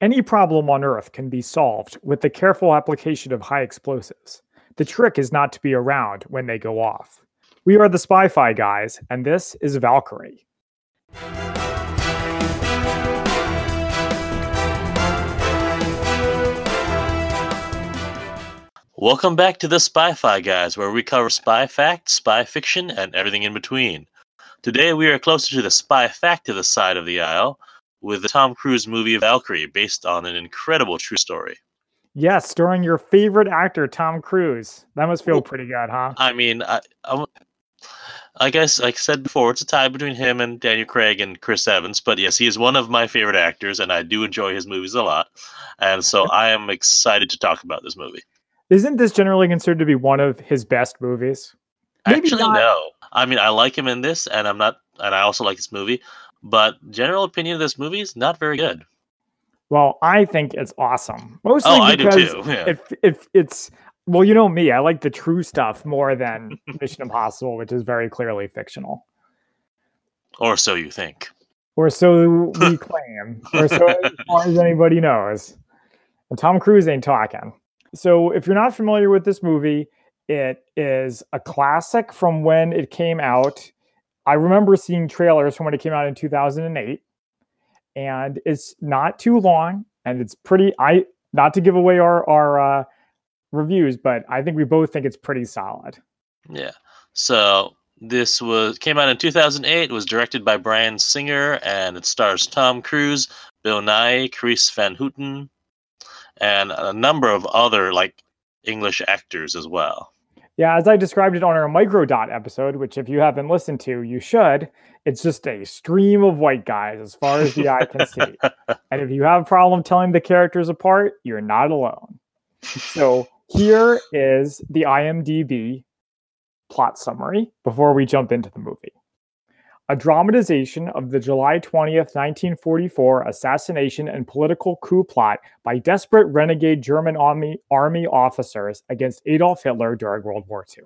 Any problem on Earth can be solved with the careful application of high explosives. The trick is not to be around when they go off. We are the Spy-Fi guys, and this is Valkyrie. Welcome back to the Spy-Fi guys, where we cover spy facts, spy fiction, and everything in between. Today we are closer to the spy fact of the side of the aisle, with the Tom Cruise movie Valkyrie, based on an incredible true story. Yes, starring your favorite actor, Tom Cruise. That must feel pretty good, huh? I mean, I guess, like I said before, it's a tie between him and Daniel Craig and Chris Evans. But yes, he is one of my favorite actors, and I do enjoy his movies a lot. And so I am excited to talk about this movie. Isn't this generally considered to be one of his best movies? Maybe actually, not. No. I mean, I like him in this, and I also like this movie. But general opinion of this movie is not very good. Well, I think it's awesome. Mostly because I do too. Yeah. It's well, you know me, I like the true stuff more than Mission Impossible, which is very clearly fictional. Or so you think. Or so we claim. Or so as far as anybody knows. And Tom Cruise ain't talking. So if you're not familiar with this movie, it is a classic from when it came out. I remember seeing trailers from when it came out in 2008, and it's not too long, and it's pretty, not to give away our reviews, but I think we both think it's pretty solid. Yeah. So this came out in 2008, was directed by Bryan Singer, and it stars Tom Cruise, Bill Nye, Carice van Houten, and a number of other English actors as well. Yeah, as I described it on our Microdot episode, which if you haven't listened to, you should. It's just a stream of white guys as far as the eye can see. And if you have a problem telling the characters apart, you're not alone. So here is the IMDb plot summary before we jump into the movie. A dramatization of the July 20th, 1944 assassination and political coup plot by desperate renegade German army officers against Adolf Hitler during World War II.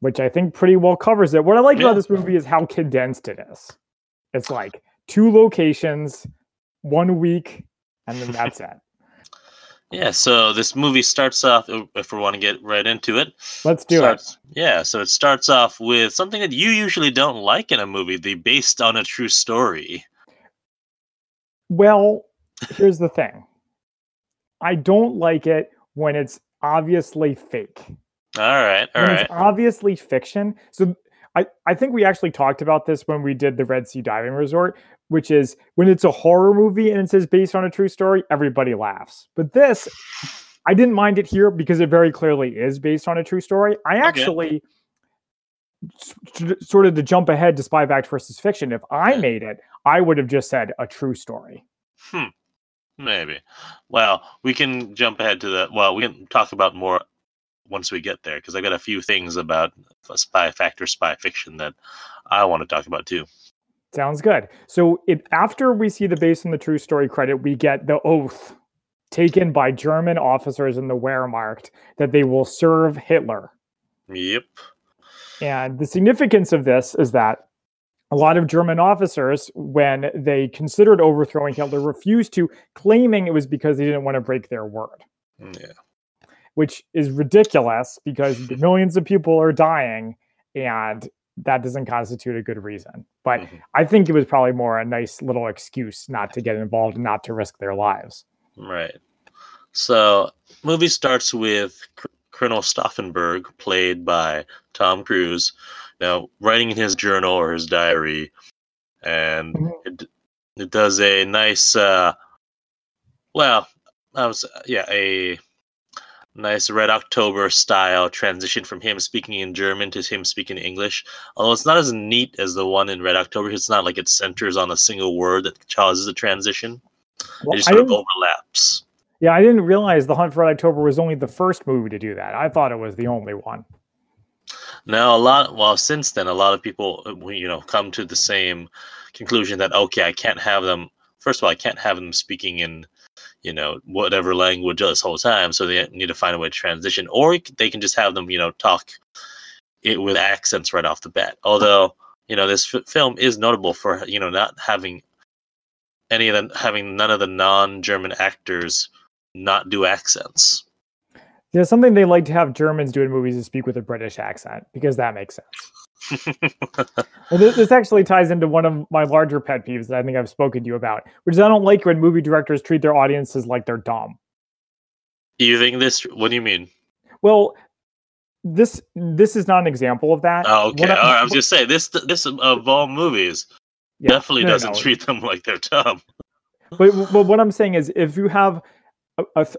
Which I think pretty well covers it. What I like about this movie is how condensed it is. It's like two locations, 1 week, and then that's it. Yeah, so this movie starts off, if we want to get right into it. Let's do it. Yeah, so it starts off with something that you usually don't like in a movie, the based on a true story. Well, here's the thing. I don't like it when it's obviously fake. All right. It's obviously fiction. So I think we actually talked about this when we did the Red Sea Diving Resort, which is when it's a horror movie and it says based on a true story, everybody laughs. But this, I didn't mind it here because it very clearly is based on a true story. I actually, sort of to jump ahead to Spy Fact versus Fiction, if I made it, I would have just said a true story. Maybe. Well, we can jump ahead to the, well, we can talk about more once we get there, because I got a few things about Spy Fact or Spy Fiction that I want to talk about too. Sounds good. So after we see the based on the true story credit, we get the oath taken by German officers in the Wehrmacht that they will serve Hitler. Yep. And the significance of this is that a lot of German officers, when they considered overthrowing Hitler, refused to, claiming it was because they didn't want to break their word. Yeah. Which is ridiculous because millions of people are dying and that doesn't constitute a good reason. But I think it was probably more a nice little excuse not to get involved and not to risk their lives. Right. So movie starts with Colonel Stauffenberg, played by Tom Cruise, now writing in his journal or his diary. And it does a nice, a nice Red October style transition from him speaking in German to him speaking English. Although it's not as neat as the one in Red October. It's not like it centers on a single word that causes a transition. Well, it just sort of overlaps. Yeah, I didn't realize The Hunt for Red October was only the first movie to do that. I thought it was the only one. Now, since then, a lot of people, come to the same conclusion that, I can't have them. First of all, I can't have them speaking in whatever language this whole time. So they need to find a way to transition, or they can just have them, talk it with accents right off the bat. Although, this film is notable for, not having any of the, having none of the non-German actors not do accents. There's something they like to have Germans do in movies is speak with a British accent, because that makes sense. Well, this actually ties into one of my larger pet peeves that I think I've spoken to you about, which is I don't like when movie directors treat their audiences like they're dumb. You think this? What do you mean? Well, this is not an example of that. Oh, okay. I was going to say, this of all movies, yeah, definitely doesn't treat them like they're dumb. But what I'm saying is, if you have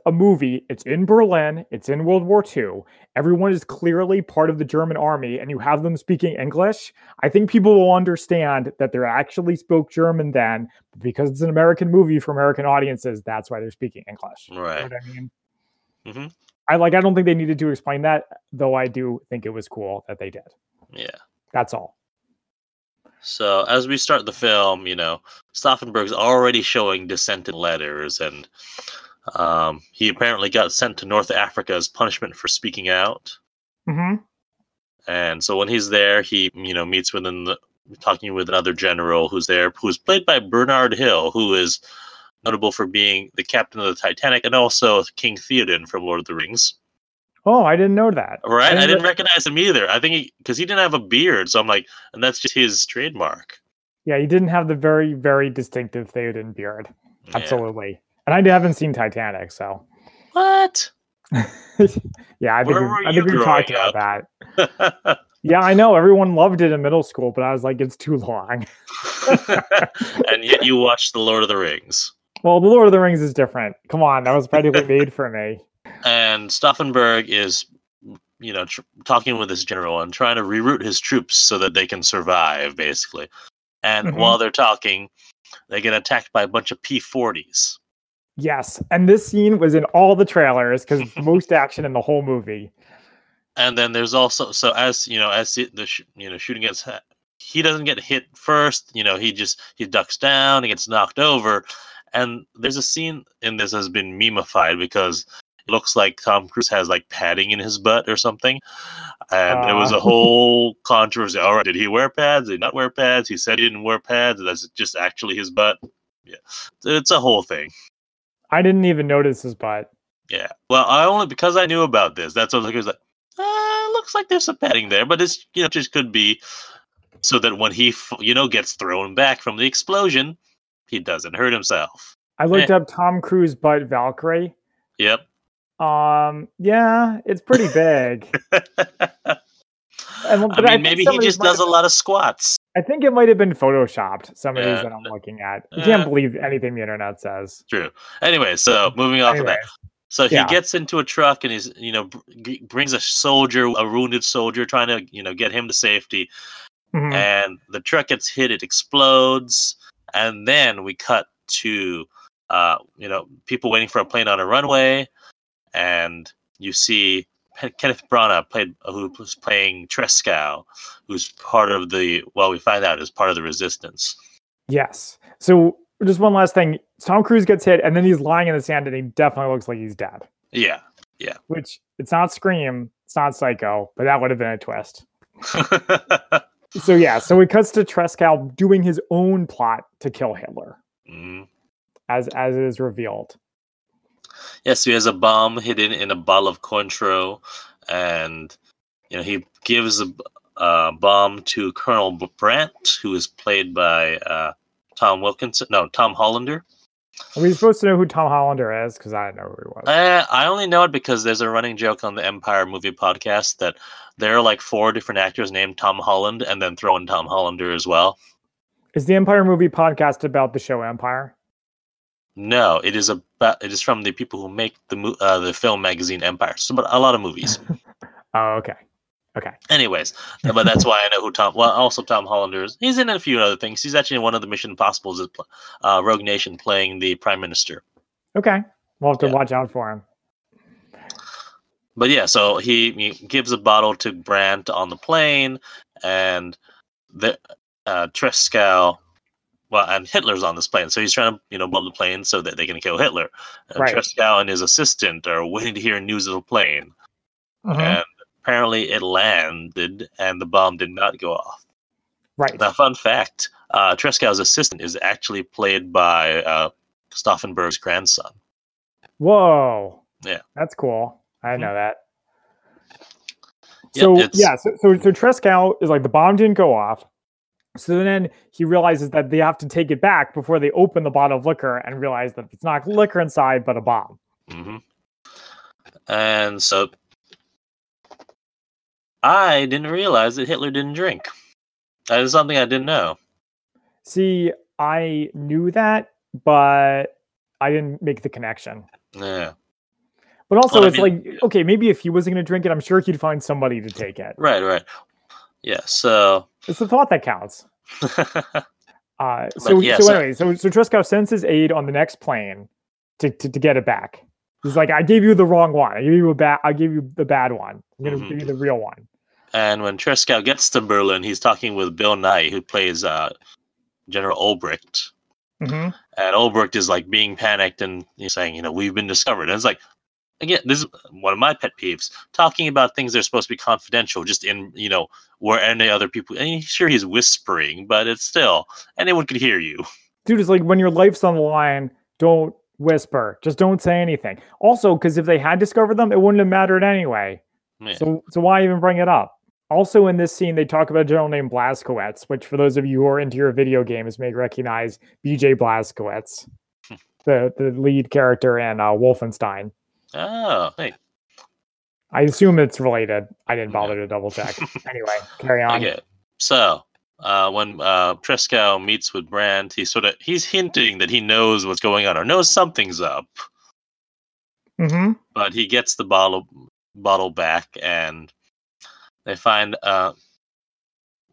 a movie, it's in Berlin, it's in World War II, everyone is clearly part of the German army, and you have them speaking English, I think people will understand that they actually spoke German then, but because it's an American movie for American audiences, that's why they're speaking English. Right. You know what I mean? Mm-hmm. I don't think they needed to explain that, though I do think it was cool that they did. Yeah. That's all. So as we start the film, Stauffenberg's already showing dissenting letters, and he apparently got sent to North Africa as punishment for speaking out. Mm-hmm. And so when he's there, he meets with talking with another general who's there, who's played by Bernard Hill, who is notable for being the captain of the Titanic and also King Theoden from Lord of the Rings. Oh, I didn't know that. Right? I didn't recognize him either. I think because he didn't have a beard, so I'm like, and that's just his trademark. Yeah, he didn't have the very, very distinctive Theoden beard. Absolutely. Yeah. And I haven't seen Titanic, so. What? Yeah, I think we talked about that. Yeah, I know. Everyone loved it in middle school, but I was like, it's too long. And yet you watched The Lord of the Rings. Well, The Lord of the Rings is different. Come on, that was practically made for me. And Stauffenberg is, talking with this general and trying to reroute his troops so that they can survive, basically. And mm-hmm. while they're talking, they get attacked by a bunch of P-40s. Yes, and this scene was in all the trailers because it's the most action in the whole movie. And then there's also, so as the shooting gets hit, he doesn't get hit first. He ducks down, he gets knocked over. And there's a scene in this has been memified because it looks like Tom Cruise has like padding in his butt or something. And it was a whole controversy. All right, did he wear pads? Did he not wear pads? He said he didn't wear pads. That's just actually his butt. Yeah. It's a whole thing. I didn't even notice his butt. Yeah. Well, because I knew about this, that's what I was like, it looks like there's some padding there, but it's, just could be so that when he, gets thrown back from the explosion, he doesn't hurt himself. I looked up Tom Cruise butt Valkyrie. Yep. Yeah, it's pretty big. Maybe he just does a lot of squats. I think it might have been photoshopped, some of these that I'm looking at. You can't believe anything the internet says. True. Anyway, so moving off of that. So he gets into a truck and he's, brings a wounded soldier, trying to, get him to safety. Mm-hmm. And the truck gets hit, it explodes. And then we cut to, people waiting for a plane on a runway. And you see Kenneth Branagh, who's playing Tresckow, who's part of we find out is part of the resistance. Yes. So just one last thing. Tom Cruise gets hit and then he's lying in the sand and he definitely looks like he's dead. Yeah. Yeah. Which it's not Scream. It's not Psycho, but that would have been a twist. So it cuts to Tresckow doing his own plot to kill Hitler, as it is revealed. Yes, he has a bomb hidden in a bottle of Cointreau, and he gives a bomb to Colonel Brandt, who is played by Tom Hollander. Are we supposed to know who Tom Hollander is? Because I didn't know who he was. I only know it because there's a running joke on the Empire Movie Podcast that there are like 4 different actors named Tom Holland and then throw in Tom Hollander as well. Is the Empire Movie Podcast about the show Empire? No, it is from the people who make the film magazine Empire. So, but a lot of movies. Oh, okay. Okay. Anyways, but that's why I know who Tom Hollander is. He's in a few other things. He's actually in one of the Mission Impossibles, Rogue Nation, playing the Prime Minister. Okay. We'll have to watch out for him. But yeah, so he gives a bottle to Brandt on the plane, and the Tresckow, and Hitler's on this plane. So he's trying to, blow the plane so that they can kill Hitler. Right. Tresckow and his assistant are waiting to hear news of the plane. Mm-hmm. And apparently it landed and the bomb did not go off. Right. Now, fun fact, Treskow's assistant is actually played by Stauffenberg's grandson. Whoa. Yeah. That's cool. I know that. So, so Tresckow is like, the bomb didn't go off. So then he realizes that they have to take it back before they open the bottle of liquor and realize that it's not liquor inside, but a bomb. Mm-hmm. And so I didn't realize that Hitler didn't drink. That is something I didn't know. See, I knew that, but I didn't make the connection. Yeah. But also, well, it's like, okay, maybe if he wasn't going to drink it, I'm sure he'd find somebody to take it. Right, right. Yeah, so... it's the thought that counts. So Tresckow sends his aide on the next plane to get it back. He's like, I gave you the wrong one. I gave you the bad one. I'm going to give you the real one. And when Tresckow gets to Berlin, he's talking with Bill Nye, who plays General Olbricht. Mm-hmm. And Olbricht is like being panicked and he's saying, you know, we've been discovered. And it's like, again, this is one of my pet peeves, talking about things that are supposed to be confidential, just in, you know, where any other people, and sure he's whispering, but it's still, anyone could hear you. Dude, it's like when your life's on the line, don't whisper. Just don't say anything. Also, because if they had discovered them, it wouldn't have mattered anyway. Yeah. So why even bring it up? Also in this scene, they talk about a general named Blazkowicz, which for those of you who are into your video games may recognize BJ Blazkowicz, the lead character in Wolfenstein. Oh, hey. I assume it's related. I didn't bother to double check. Anyway, carry on. Okay. So, when Tresckow meets with Brandt, he's hinting that he knows what's going on or knows something's up. Mm-hmm. But he gets the bottle back, and they find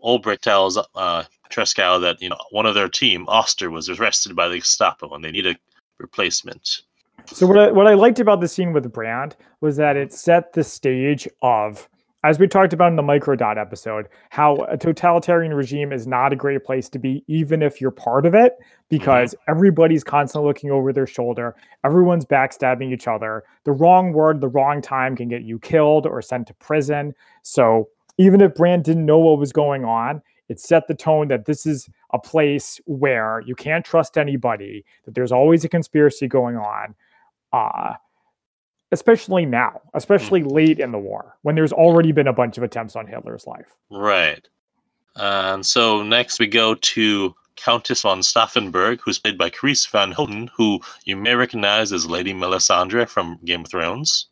Olbricht tells Tresckow that, you know, one of their team, Oster, was arrested by the Gestapo, and they need a replacement. So what I liked about the scene with Brandt was that it set the stage of, as we talked about in the Microdot episode, how a totalitarian regime is not a great place to be, even if you're part of it, because everybody's constantly looking over their shoulder. Everyone's backstabbing each other. The wrong word, the wrong time can get you killed or sent to prison. So even if Brandt didn't know what was going on, it set the tone that this is a place where you can't trust anybody, that there's always a conspiracy going on. Especially now, late in the war, when there's already been a bunch of attempts on Hitler's life. Right. And so next we go to Countess von Stauffenberg, who's played by Carice van Houten, who you may recognize as Lady Melisandre from Game of Thrones.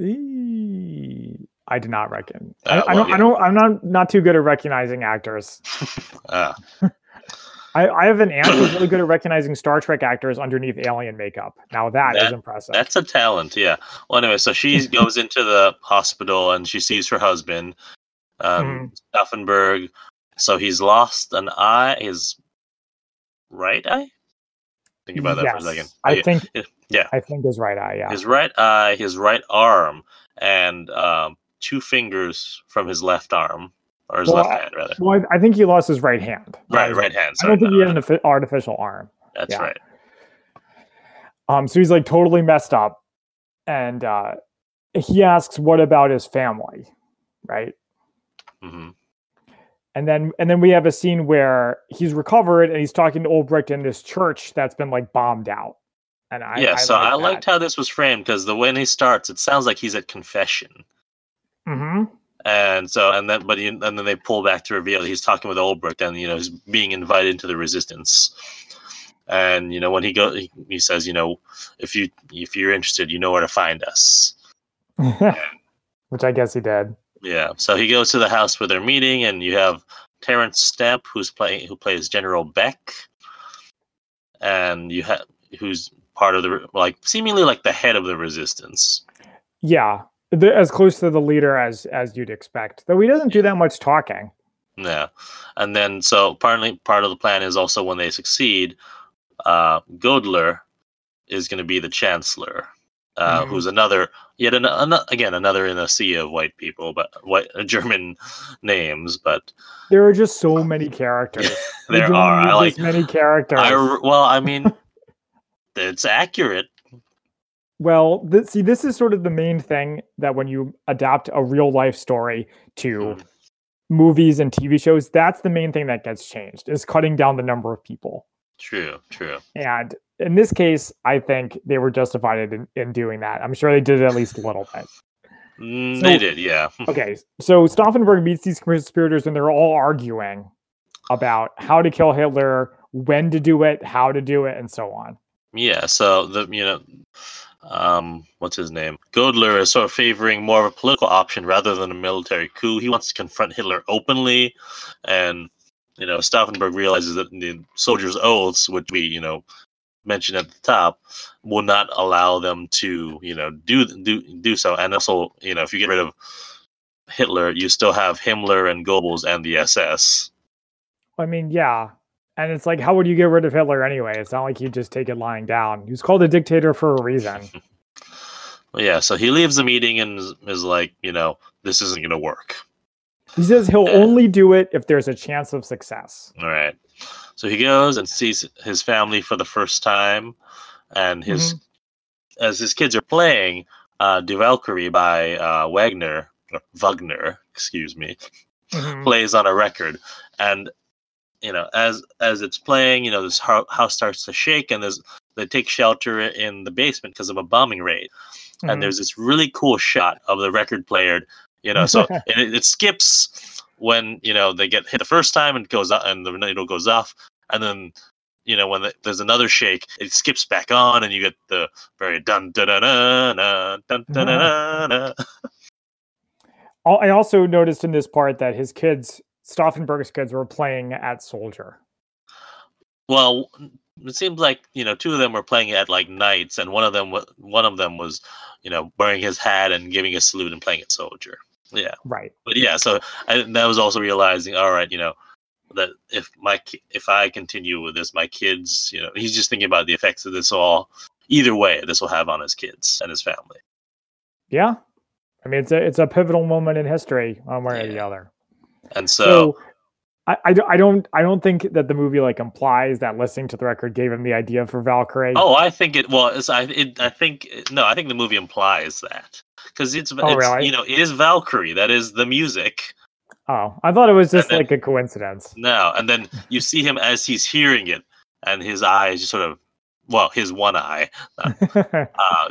I do not reckon. I'm not too good at recognizing actors. I have an aunt who's really good at recognizing Star Trek actors underneath alien makeup. Now that is impressive. That's a talent, yeah. Well, anyway, so she goes into the hospital and she sees her husband, Stauffenberg. So he's lost an eye, his right eye? Think about that for a second. I think his right eye, yeah. His right eye, his right arm, and two fingers from his left arm. Or his left hand, rather. Well, I think he lost his right hand. Right hand. Sorry, I don't think he had an artificial arm. That's right. So he's like totally messed up. And he asks, what about his family? Right? Mm-hmm. And then we have a scene where he's recovered and he's talking to Olbricht in this church that's been like bombed out. And I liked how this was framed, because the way he starts, it sounds like he's at confession. Mm-hmm. And then they pull back to reveal he's talking with Olbricht, and, you know, he's being invited into the resistance. And, you know, when he goes, he says, you know, if you're interested, you know where to find us. Which I guess he did. Yeah. So he goes to the house where they're meeting, and you have Terrence Stamp, who plays General Beck, and who's part of the, like, seemingly like the head of the resistance. Yeah. As close to the leader as you'd expect, though he doesn't do that much talking. Yeah, and then so apparently part of the plan is also when they succeed, Goerdeler is going to be the chancellor, who's another in a sea of white people, but white German names. But there are just so many characters. There are like many characters. It's accurate. Well, this is sort of the main thing that when you adapt a real life story to movies and TV shows, that's the main thing that gets changed, is cutting down the number of people. True. And in this case, I think they were justified in doing that. I'm sure they did it at least a little bit. They did, yeah. Okay, so Stauffenberg meets these conspirators and they're all arguing about how to kill Hitler, when to do it, how to do it, and so on. Yeah, so what's his name? Goerdeler is sort of favoring more of a political option rather than a military coup. He wants to confront Hitler openly, and Stauffenberg realizes that the soldiers' oaths, which we mentioned at the top, will not allow them to do so. And also, if you get rid of Hitler, you still have Himmler and Goebbels and the SS. I mean, yeah. And it's like, how would you get rid of Hitler anyway? It's not like you just take it lying down. He was called a dictator for a reason. Well, yeah, so he leaves the meeting and is like, this isn't going to work. He says he'll only do it if there's a chance of success. All right. So he goes and sees his family for the first time. And as his kids are playing Die Valkyrie by Wagner, excuse me, plays on a record. And as it's playing, this house starts to shake, and they take shelter in the basement because of a bombing raid. Mm-hmm. And there's this really cool shot of the record player, so it skips when, they get hit the first time and goes out and the needle goes off. And then, when there's another shake, it skips back on and you get the very dun dun dun dun dun dun dun. I also noticed in this part that his kids, Stauffenberg's kids, were playing at Soldier. Well, it seems like two of them were playing at like Knights, and one of them was wearing his hat and giving a salute and playing at Soldier. Yeah, right. But yeah, so that was also realizing, all right, that if I continue with this, my kids, he's just thinking about the effects of this all. Either way, this will have on his kids and his family. Yeah, I mean it's a pivotal moment in history, one way or the other. And so I don't think that the movie implies that listening to the record gave him the idea for Valkyrie. Oh, I think it was. I think the movie implies that, because really? It is Valkyrie. That is the music. Oh, I thought it was just a coincidence. No, and then you see him as he's hearing it, and his eyes just sort of, his one eye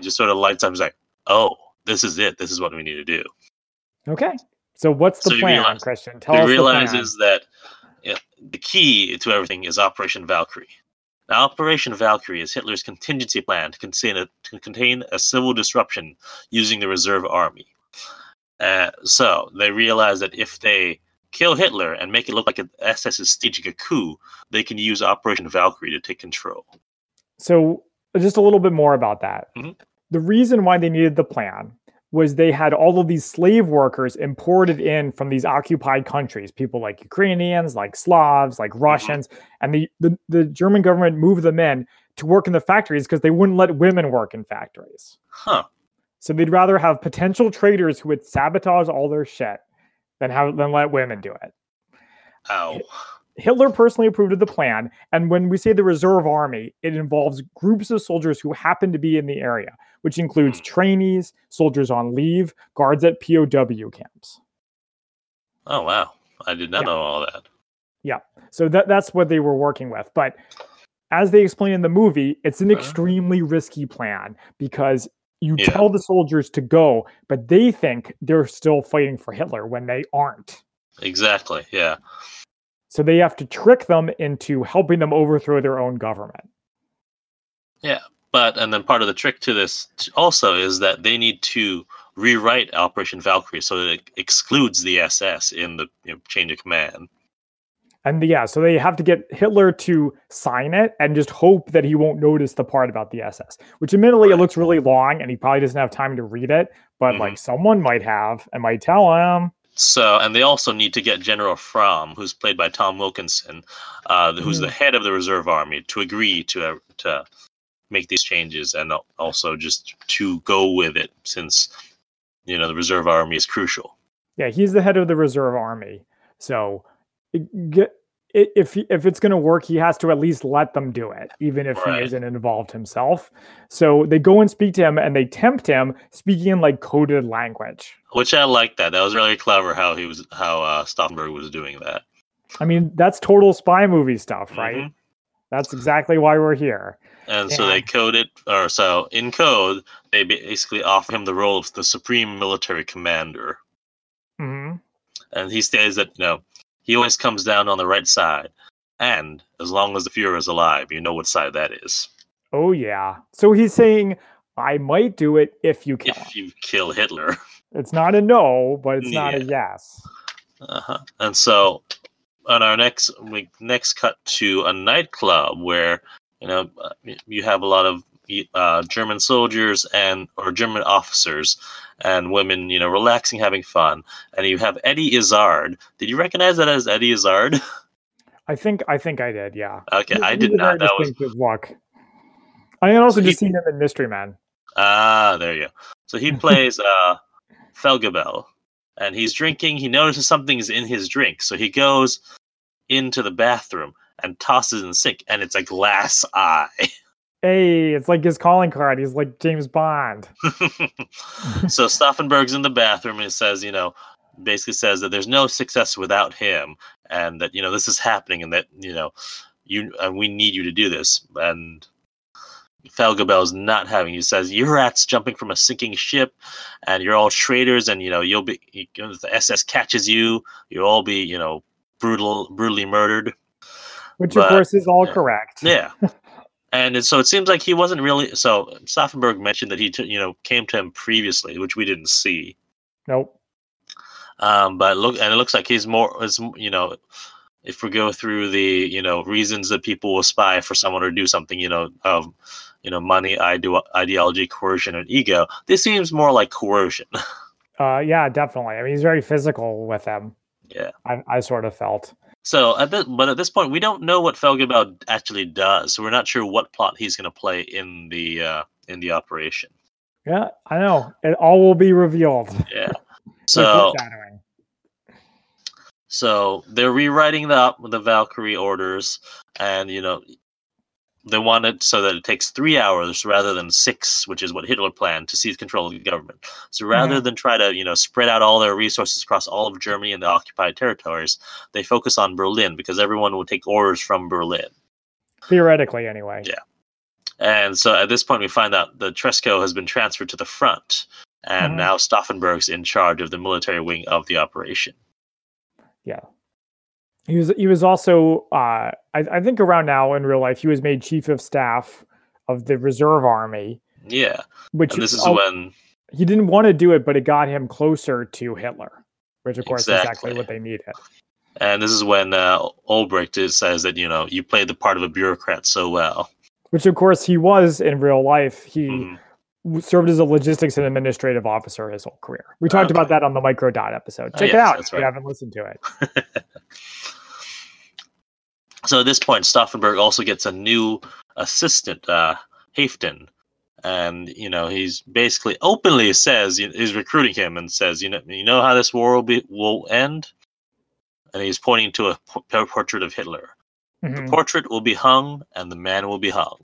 just sort of lights up. He's like, oh, this is it. This is what we need to do. Okay. So what's the plan, Christian? Tell us the plan. He realizes that the key to everything is Operation Valkyrie. Now, Operation Valkyrie is Hitler's contingency plan to contain a civil disruption using the reserve army. So they realize that if they kill Hitler and make it look like an SS is staging a coup, they can use Operation Valkyrie to take control. So just a little bit more about that. Mm-hmm. The reason why they needed the plan was they had all of these slave workers imported in from these occupied countries, people like Ukrainians, like Slavs, like Russians, and the German government moved them in to work in the factories because they wouldn't let women work in factories. Huh. So they'd rather have potential traitors who would sabotage all their shit than let women do it. Oh. Hitler personally approved of the plan, and when we say the reserve army, it involves groups of soldiers who happen to be in the area, which includes trainees, soldiers on leave, guards at POW camps. Oh, wow. I did not know all that. Yeah. So that's what they were working with. But as they explain in the movie, it's an extremely risky plan because you tell the soldiers to go, but they think they're still fighting for Hitler when they aren't. Exactly. Yeah. So they have to trick them into helping them overthrow their own government. Yeah, and then part of the trick to this also is that they need to rewrite Operation Valkyrie so that it excludes the SS in the chain of command. And so they have to get Hitler to sign it and just hope that he won't notice the part about the SS, which admittedly it looks really long and he probably doesn't have time to read it, but someone might have and might tell him. So, and they also need to get General Fromm, who's played by Tom Wilkinson, who's the head of the reserve army, to agree to make these changes and also just to go with it, since the reserve army is crucial. Yeah, he's the head of the reserve army. So if it's going to work, he has to at least let them do it, even if he isn't involved himself. So they go and speak to him, and they tempt him, speaking in like coded language. Which I like that. That was really clever how he was, how Stauffenberg was doing that. I mean, that's total spy movie stuff, right? Mm-hmm. That's exactly why we're here. And so they in code, they basically offer him the role of the supreme military commander. Mm-hmm. And he states that, you know, he always comes down on the right side. And as long as the Fuhrer is alive, you know what side that is. Oh, yeah. So he's saying, I might do it if you kill him. If you kill Hitler. It's not a no, but it's not a yes. Uh-huh. And so... on our next cut to a nightclub where, you know, you have a lot of German soldiers or German officers and women, you know, relaxing, having fun. And you have Eddie Izzard. Did you recognize that as Eddie Izzard? I think I did. Yeah. Okay, I did not. That was look. I had also just seen him in Mystery Man. Ah, there you go. So he plays Fellgiebel. And he's drinking. He notices something's in his drink. So he goes into the bathroom and tosses in the sink. And it's a glass eye. Hey, it's like his calling card. He's like James Bond. So Stauffenberg's in the bathroom and he says, you know, basically says that there's no success without him. And that, you know, this is happening and that, you know, we need you to do this. And Fellgiebel's not having. He says, "Your rat's jumping from a sinking ship, and you're all traitors. And you know you'll be. If the SS catches you, you'll all be, you know, brutally murdered." Which, of course, is all correct. Yeah, and so it seems like he wasn't really. So Stauffenberg mentioned that he, came to him previously, which we didn't see. Nope. But it looks like he's more. You know, if we go through the, you know, reasons that people will spy for someone or do something, you know, money, ideology, coercion, and ego. This seems more like coercion. Yeah, definitely. I mean, he's very physical with them. Yeah, I sort of felt. So, at this point, we don't know what Fellgiebel actually does. So we're not sure what plot he's going to play in the operation. Yeah, I know. It all will be revealed. Yeah. So. So they're rewriting the Valkyrie orders, and you know. They want it so that it takes 3 hours rather than 6, which is what Hitler planned, to seize control of the government. So rather than try to, spread out all their resources across all of Germany and the occupied territories, they focus on Berlin because everyone will take orders from Berlin. Theoretically, anyway. Yeah. And so at this point, we find out that Tresckow has been transferred to the front, and now Stauffenberg's in charge of the military wing of the operation. Yeah. He was also, I think around now in real life, he was made chief of staff of the reserve army. Yeah. Which and this is when... He didn't want to do it, but it got him closer to Hitler, which, of course, is exactly what they needed. And this is when Olbricht says that, you played the part of a bureaucrat so well. Which, of course, he was in real life. He served as a logistics and administrative officer his whole career. We talked about that on the Microdot episode. Check it out if you haven't listened to it. So at this point, Stauffenberg also gets a new assistant, Haeften. And, he's basically openly says, he's recruiting him and says, you know how this war will end? And he's pointing to a portrait of Hitler. Mm-hmm. The portrait will be hung and the man will be hung.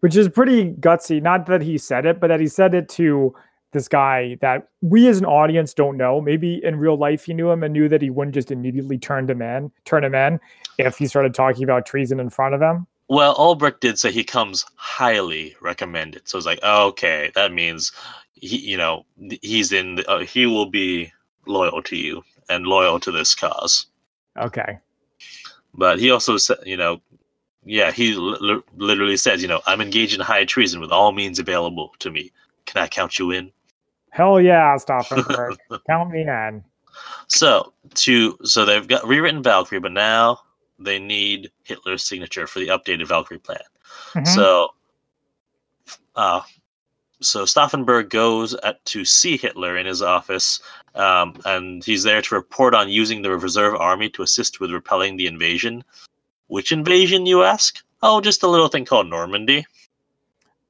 Which is pretty gutsy. Not that he said it, but that he said it to this guy that we as an audience don't know. Maybe in real life he knew him and knew that he wouldn't just immediately turn him in if he started talking about treason in front of him. Well, Olbricht did say he comes highly recommended, so it's like, okay, that means he, he's in. He will be loyal to you and loyal to this cause. Okay, but he also said, he literally says, I'm engaged in high treason with all means available to me. Can I count you in? Hell yeah, Stauffenberg. Count me in. So they've got rewritten Valkyrie, but now they need Hitler's signature for the updated Valkyrie plan. Mm-hmm. So Stauffenberg goes to see Hitler in his office, and he's there to report on using the reserve army to assist with repelling the invasion. Which invasion, you ask? Oh, just a little thing called Normandy.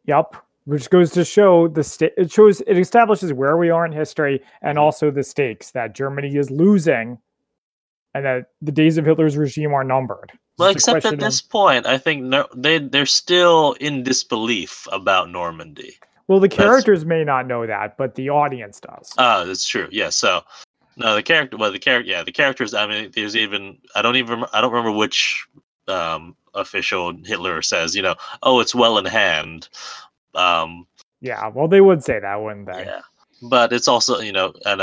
Yep. Which goes to show it establishes where we are in history and also the stakes that Germany is losing and that the days of Hitler's regime are numbered. Well, except at this point, I think they're still in disbelief about Normandy. Well, the characters may not know that, but the audience does. Oh, that's true. Yeah. So, no, the characters. I mean, there's even I don't remember which official Hitler says, you know, oh, it's well in hand. Yeah. Well, they would say that, wouldn't they? Yeah. But it's also, you know, and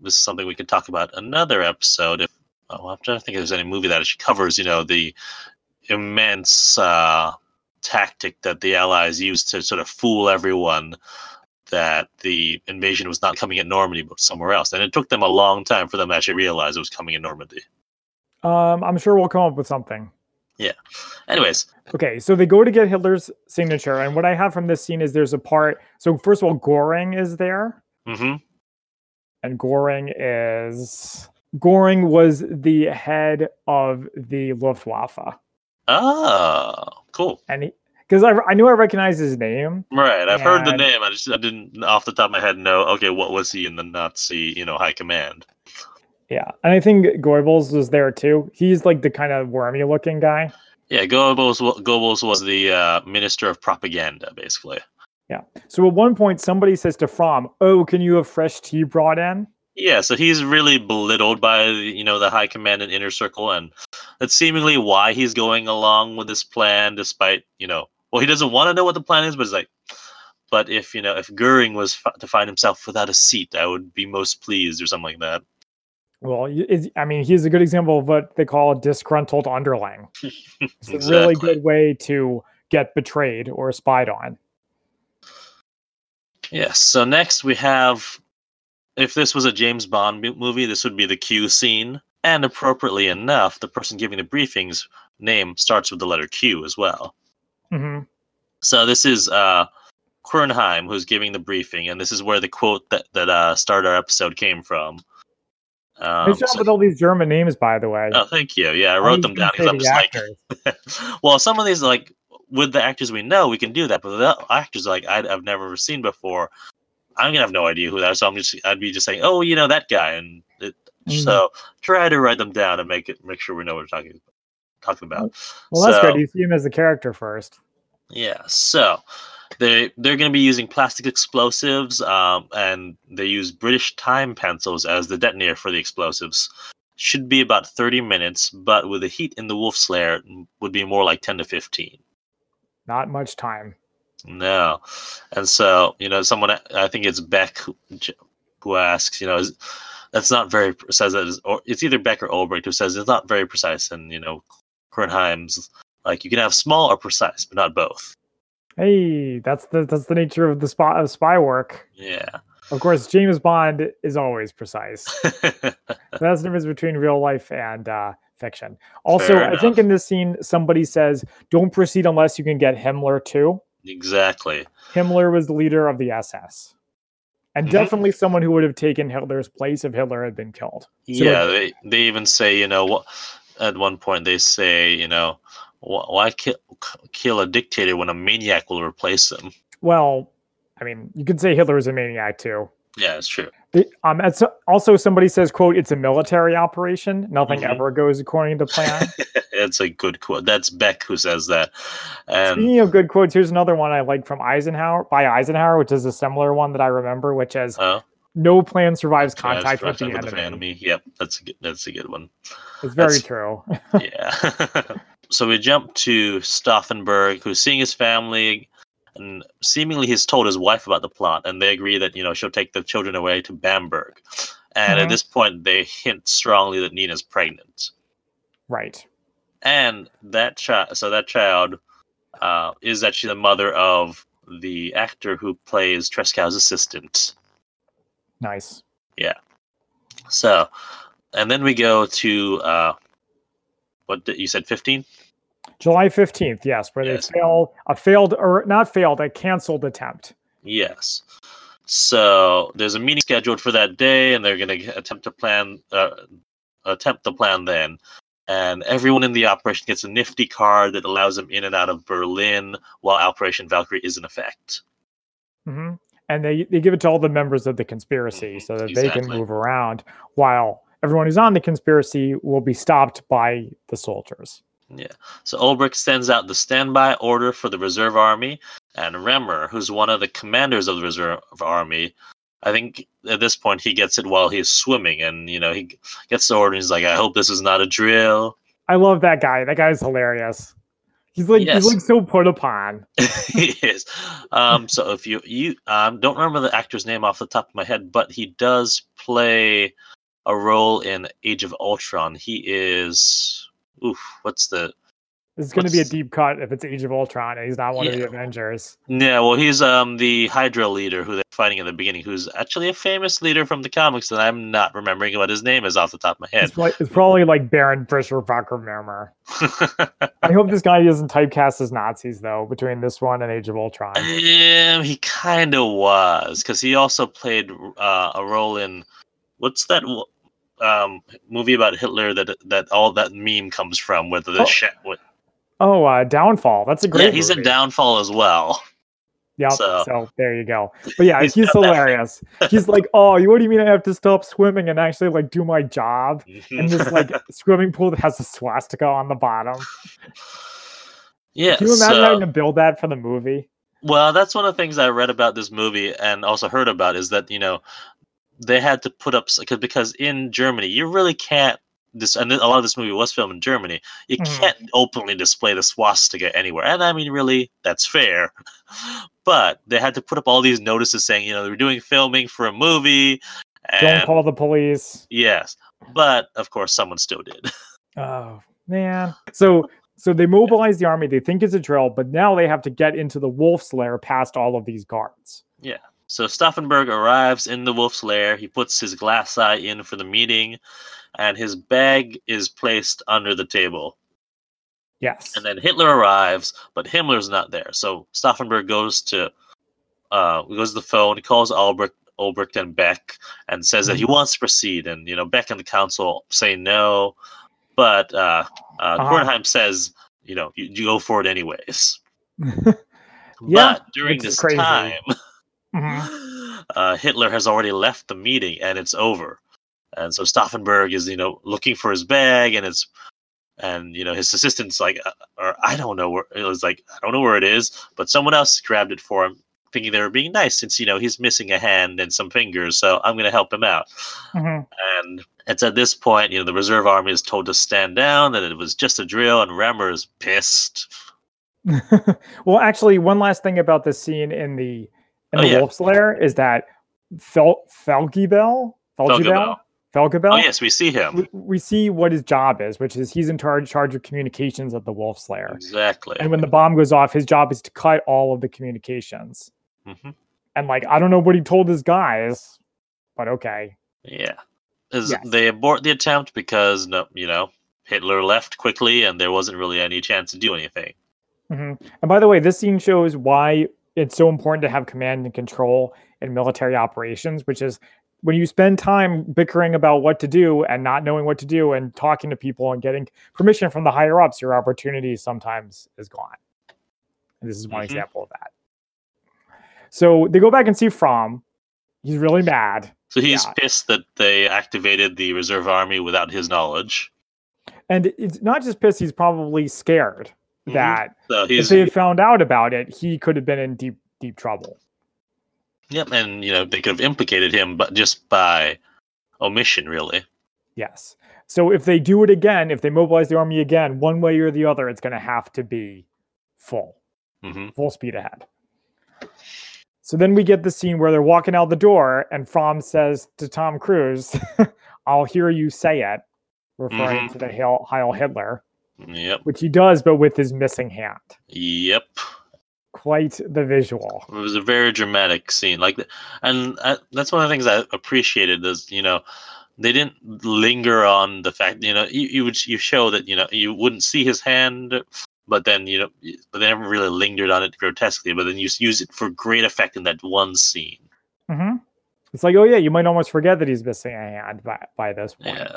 this is something we could talk about another episode. I'm trying to think if there's any movie that actually covers, you know, the immense tactic that the Allies used to sort of fool everyone that the invasion was not coming at Normandy but somewhere else. And it took them a long time for them to actually realize it was coming in Normandy. I'm sure we'll come up with something. Yeah. Anyways. Okay, so they go to get Hitler's signature. And what I have from this scene is there's a part. So first of all, Göring is there. Mm-hmm. And Göring was the head of the Luftwaffe. Oh, cool. And because I knew I recognized his name. Right, I've heard the name. I didn't off the top of my head know. Okay, what was he in the Nazi, you know, high command? Yeah, and I think Goebbels was there too. He's like the kind of wormy-looking guy. Yeah, Goebbels was the minister of propaganda, basically. Yeah. So at one point, somebody says to Fromm, "Oh, can you have fresh tea brought in?" Yeah, so he's really belittled by, you know, the high command and inner circle, and that's seemingly why he's going along with this plan, despite, you know, well, he doesn't want to know what the plan is, but it's like, but if, you know, if Göring was to find himself without a seat, I would be most pleased, or something like that. Well, I mean, he's a good example of what they call a disgruntled underling. It's exactly. A really good way to get betrayed or spied on. Yes. Yeah, so next we have. If this was a James Bond movie, this would be the Q scene. And appropriately enough, the person giving the briefing's name starts with the letter Q as well. Mm-hmm. So this is Quirnheim who's giving the briefing, and this is where the quote that started our episode came from. Good job with all these German names, by the way. Oh, thank you. Yeah, I wrote them down because I'm just like... Well, some of these, like, with the actors we know, we can do that, but the actors, like, I've never seen before... I'm gonna have no idea who that is, so I'd be just saying, oh, you know, that guy, and mm-hmm. So try to write them down and make sure we know what we're talking about. Well, that's good. You see him as the character first. Yeah. So they're gonna be using plastic explosives, and they use British time pencils as the detonator for the explosives. Should be about 30 minutes, but with the heat in the Wolf's Lair, would be more like 10 to 15. Not much time. No. And so, you know, someone, I think it's Beck who asks, you know, it's either Beck or Olbricht who says it's not very precise. And, you know, Quirnheim's like, you can have small or precise, but not both. Hey, that's the nature of the spy work. Yeah. Of course, James Bond is always precise. That's the difference between real life and fiction. Also, I think in this scene, somebody says, don't proceed unless you can get Himmler too. Exactly. Himmler was the leader of the SS. And definitely someone who would have taken Hitler's place if Hitler had been killed. So yeah, they even say, you know, at one point they say, you know, why kill a dictator when a maniac will replace him? Well, I mean, you could say Hitler is a maniac too. Yeah, it's true. Also, somebody says, quote, it's a military operation. Nothing ever goes according to plan. That's a good quote. That's Beck who says that. And speaking of good quotes, here's another one I like from Eisenhower, which is a similar one that I remember, which is, no plan survives contact with the enemy. Yep, that's a good one. It's very true. Yeah. So we jump to Stauffenberg, who's seeing his family. And seemingly he's told his wife about the plot, and they agree that, you know, she'll take the children away to Bamberg. And at this point, they hint strongly that Nina's pregnant. Right. And that child is actually the mother of the actor who plays Trescow's assistant. Nice. Yeah. So, and then we go to, you said 15? July 15th, yes, where they fail a canceled attempt. Yes. So there's a meeting scheduled for that day, and they're going to attempt the plan then. And everyone in the operation gets a nifty card that allows them in and out of Berlin while Operation Valkyrie is in effect. Mm-hmm. And they give it to all the members of the conspiracy so that they can move around while everyone who's on the conspiracy will be stopped by the soldiers. Yeah. So Olbricht sends out the standby order for the reserve army, and Remer, who's one of the commanders of the reserve army, I think at this point he gets it while he's swimming, and he gets the order and he's like, I hope this is not a drill. I love that guy. That guy's hilarious. He's like, yes. He's like so put upon. He is. So if you don't remember the actor's name off the top of my head, but he does play a role in Age of Ultron. He is, This is going to be a deep cut if it's Age of Ultron and he's not one of the Avengers. Yeah, well, he's the Hydra leader who they're fighting in the beginning, who's actually a famous leader from the comics that I'm not remembering what his name is off the top of my head. It's probably like Baron Fischer-Parker Mermer. I hope this guy isn't typecast as Nazis, though, between this one and Age of Ultron. Yeah, he kind of was, because he also played a role in... What's that... movie about Hitler that all that meme comes from with the Downfall. That's a great movie. He's in Downfall as well. Yeah, so there you go. But yeah, he's hilarious. He's like, oh, what do you mean I have to stop swimming and actually like do my job? And this like swimming pool that has a swastika on the bottom. Yeah. Can you imagine having to build that for the movie? Well, that's one of the things I read about this movie and also heard about is that, they had to put up because in Germany you really can't and a lot of this movie was filmed in Germany. You can't openly display the swastika anywhere, and I mean, really, that's fair. But they had to put up all these notices saying, they're doing filming for a movie. Don't call the police. Yes, but of course, someone still did. Oh man! So they mobilize the army. They think it's a drill, but now they have to get into the Wolf's Lair past all of these guards. Yeah. So Stauffenberg arrives in the Wolf's Lair. He puts his glass eye in for the meeting, and his bag is placed under the table. Yes. And then Hitler arrives, but Himmler's not there. So Stauffenberg goes to the phone, calls Olbricht and Beck, and says that he wants to proceed. And Beck and the council say no, but Quirnheim says, you go for it anyways. Yeah, but during this crazy time. Hitler has already left the meeting and it's over, and so Stauffenberg is looking for his bag, and his assistant's like, I don't know where it is, but someone else grabbed it for him, thinking they were being nice since he's missing a hand and some fingers, so I'm gonna help him out. And it's at this point the reserve army is told to stand down, that it was just a drill, and Remer is pissed. Well, actually, one last thing about this scene in the Wolf's Lair is that Fellgiebel. Oh yes, we see him. We see what his job is, which is he's in charge of communications at the Wolf's Lair. Exactly. And when the bomb goes off, his job is to cut all of the communications. And I don't know what he told his guys, but okay. Yeah. They abort the attempt because Hitler left quickly, and there wasn't really any chance to do anything. And by the way, this scene shows why it's so important to have command and control in military operations, which is when you spend time bickering about what to do and not knowing what to do and talking to people and getting permission from the higher ups, your opportunity sometimes is gone. And this is one example of that. So they go back and see Fromm. He's really mad. So he's pissed that they activated the reserve army without his knowledge. And it's not just pissed, he's probably scared. That if they had found out about it, he could have been in deep, deep trouble. Yep, and they could have implicated him, but just by omission, really. Yes. So if they do it again, if they mobilize the army again, one way or the other, it's going to have to be full speed ahead. So then we get the scene where they're walking out the door, and Fromm says to Tom Cruise, "I'll hear you say it," referring to the Heil Hitler. Yep. Which he does, but with his missing hand. Yep. Quite the visual. It was a very dramatic scene. That's one of the things I appreciated is, they didn't linger on the fact, you show that, you wouldn't see his hand, but then, but they never really lingered on it grotesquely, but then you use it for great effect in that one scene. It's like, oh yeah, you might almost forget that he's missing a hand by this point. Yeah.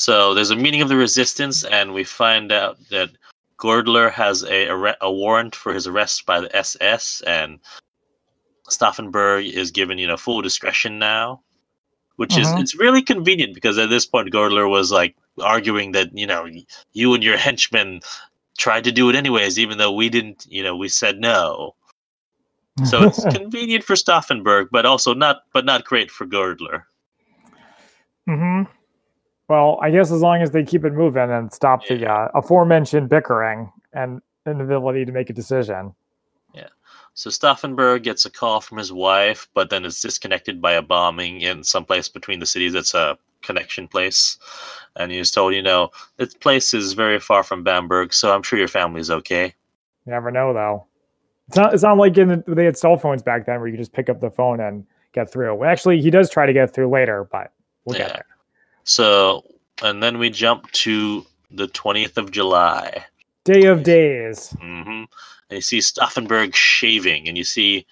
So there's a meeting of the resistance, and we find out that Goerdeler has a warrant for his arrest by the SS, and Stauffenberg is given full discretion now. which is, it's really convenient because at this point, Goerdeler was like arguing that, you know, you and your henchmen tried to do it anyways, even though we didn't, you know, we said no. So it's convenient for Stauffenberg, but also not great for Goerdeler. Mm-hmm. Well, I guess as long as they keep it moving and stop the aforementioned bickering and inability to make a decision. Yeah. So Stauffenberg gets a call from his wife, but then is disconnected by a bombing in someplace between the cities. That's a connection place. And he was told, you know, this place is very far from Bamberg, so I'm sure your family's okay. You never know, though. It's not like they had cell phones back then where you could just pick up the phone and get through. Actually, he does try to get through later, but we'll get there. So, and then we jump to the 20th of July. Day of days. Mm-hmm. And you see Stauffenberg shaving, and you see,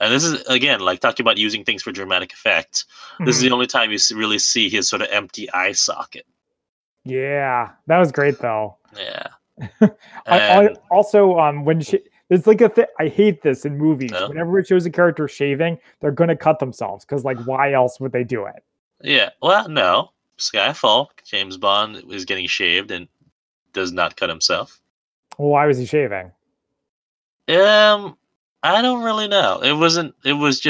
and this is, again, like talking about using things for dramatic effect. This is the only time you really see his sort of empty eye socket. Yeah. That was great, though. Yeah. I also, when she... It's like a thing. I hate this in movies. No. Whenever it shows a character shaving, they're going to cut themselves because, like, why else would they do it? Yeah. Well, no. Skyfall, James Bond is getting shaved and does not cut himself. Well, why was he shaving? I don't really know. It was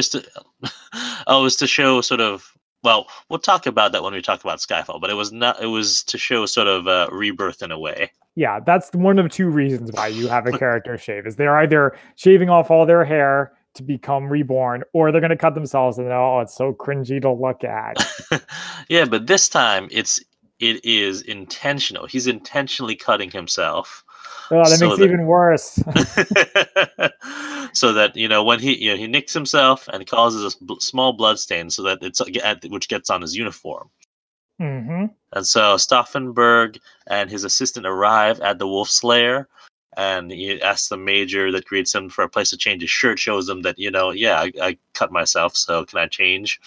to show sort of. Well, we'll talk about that when we talk about Skyfall, but it was to show sort of a rebirth in a way. Yeah, that's one of two reasons why you have a character shave is they're either shaving off all their hair to become reborn, or they're going to cut themselves and it's so cringy to look at. Yeah, but this time it is intentional. He's intentionally cutting himself. Oh, that makes it even worse. So that, you know, when he nicks himself and causes a small blood stain, so that which gets on his uniform. Mm-hmm. And so Stauffenberg and his assistant arrive at the Wolf's Lair, and he asks the major that greets him for a place to change his shirt. Shows him that, you know, I cut myself, so can I change?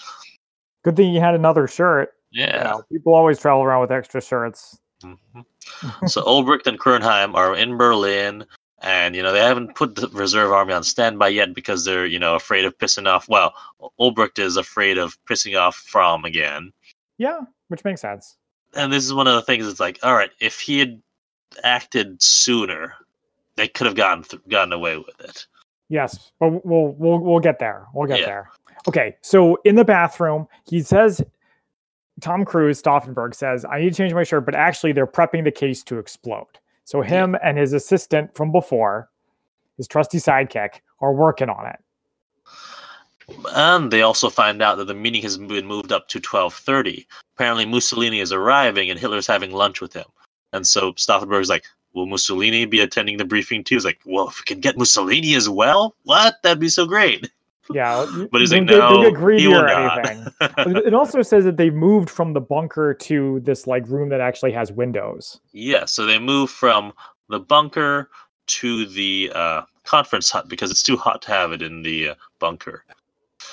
Good thing you had another shirt. Yeah, you know, people always travel around with extra shirts. Mm-hmm. So Olbricht and Quirnheim are in Berlin, and you know they haven't put the reserve army on standby yet because they're, you know, afraid of pissing off. Well, Olbricht is afraid of pissing off Fromm again. Yeah, which makes sense. And this is one of the things. It's like, all right, if he had acted sooner, they could have gotten away with it. Yes, but we'll get there. We'll get there. Okay, so in the bathroom, he says. Tom Cruise, Stauffenberg, says, I need to change my shirt, but actually they're prepping the case to explode. So him and his assistant from before, his trusty sidekick, are working on it. And they also find out that the meeting has been moved up to 12:30. Apparently Mussolini is arriving and Hitler's having lunch with him. And so Stauffenberg's like, will Mussolini be attending the briefing too? He's like, well, if we can get Mussolini as well, what? That'd be so great. Yeah, but he's like, no, he will not. It also says that they moved from the bunker to this like room that actually has windows. Yeah, so they moved from the bunker to the conference hut because it's too hot to have it in the bunker.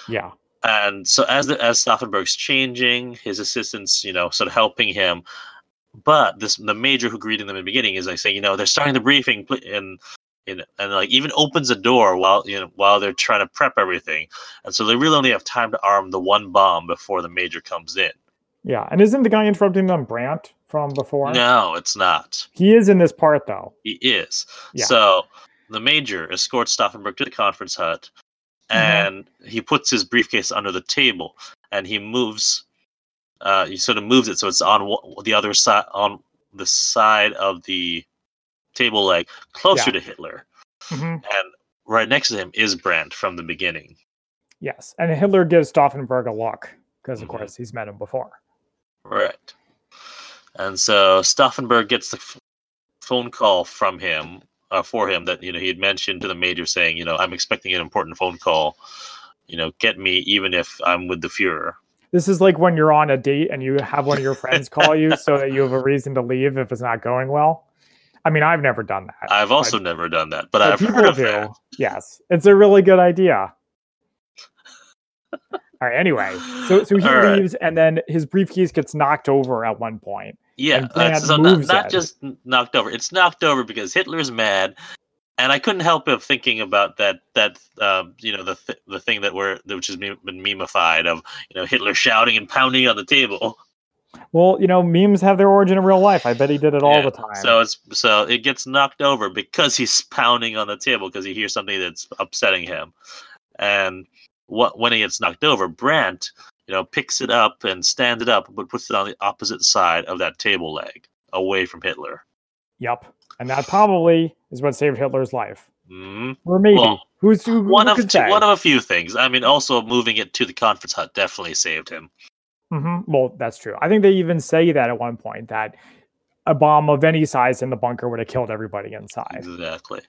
Yeah, and so as Stauffenberg's changing, his assistants, you know, sort of helping him, but the major who greeted them in the beginning is like saying, you know, they're starting the briefing and. And like even opens the door while they're trying to prep everything, and so they really only have time to arm the one bomb before the major comes in. Yeah, and isn't the guy interrupting them Brandt from before? No, it's not. He is in this part though. He is. Yeah. So the major escorts Stauffenberg to the conference hut, and he puts his briefcase under the table, and he moves. He sort of moves it so it's on the other side, on the side of the table leg, closer to Hitler. And right next to him is Brandt from the beginning. Yes, and Hitler gives Stauffenberg a look because, of course, he's met him before. Right. And so Stauffenberg gets the phone call from him, for him, that, you know, he had mentioned to the major saying, you know, I'm expecting an important phone call. You know, get me even if I'm with the Fuhrer. This is like when you're on a date and you have one of your friends call you so that you have a reason to leave if it's not going well. I mean, I've never done that. I've also never done that, but I've heard of that. Yes, it's a really good idea. All right. Anyway, so he leaves, and then his briefcase gets knocked over at one point. Yeah, so not just knocked over. It's knocked over because Hitler's mad, And I couldn't help but thinking about the thing which has been memeified of, you know, Hitler shouting and pounding on the table. Well, you know, memes have their origin in real life. I bet he did it all the time. So it gets knocked over because he's pounding on the table because he hears something that's upsetting him. And when he gets knocked over, Brandt, you know, picks it up and stands it up, but puts it on the opposite side of that table leg, away from Hitler. Yep. And that probably is what saved Hitler's life. Mm-hmm. Or maybe. Well, one of a few things. I mean, also moving it to the conference hut definitely saved him. Mm-hmm. Well, that's true. I think they even say that at one point, that a bomb of any size in the bunker would have killed everybody inside. Exactly.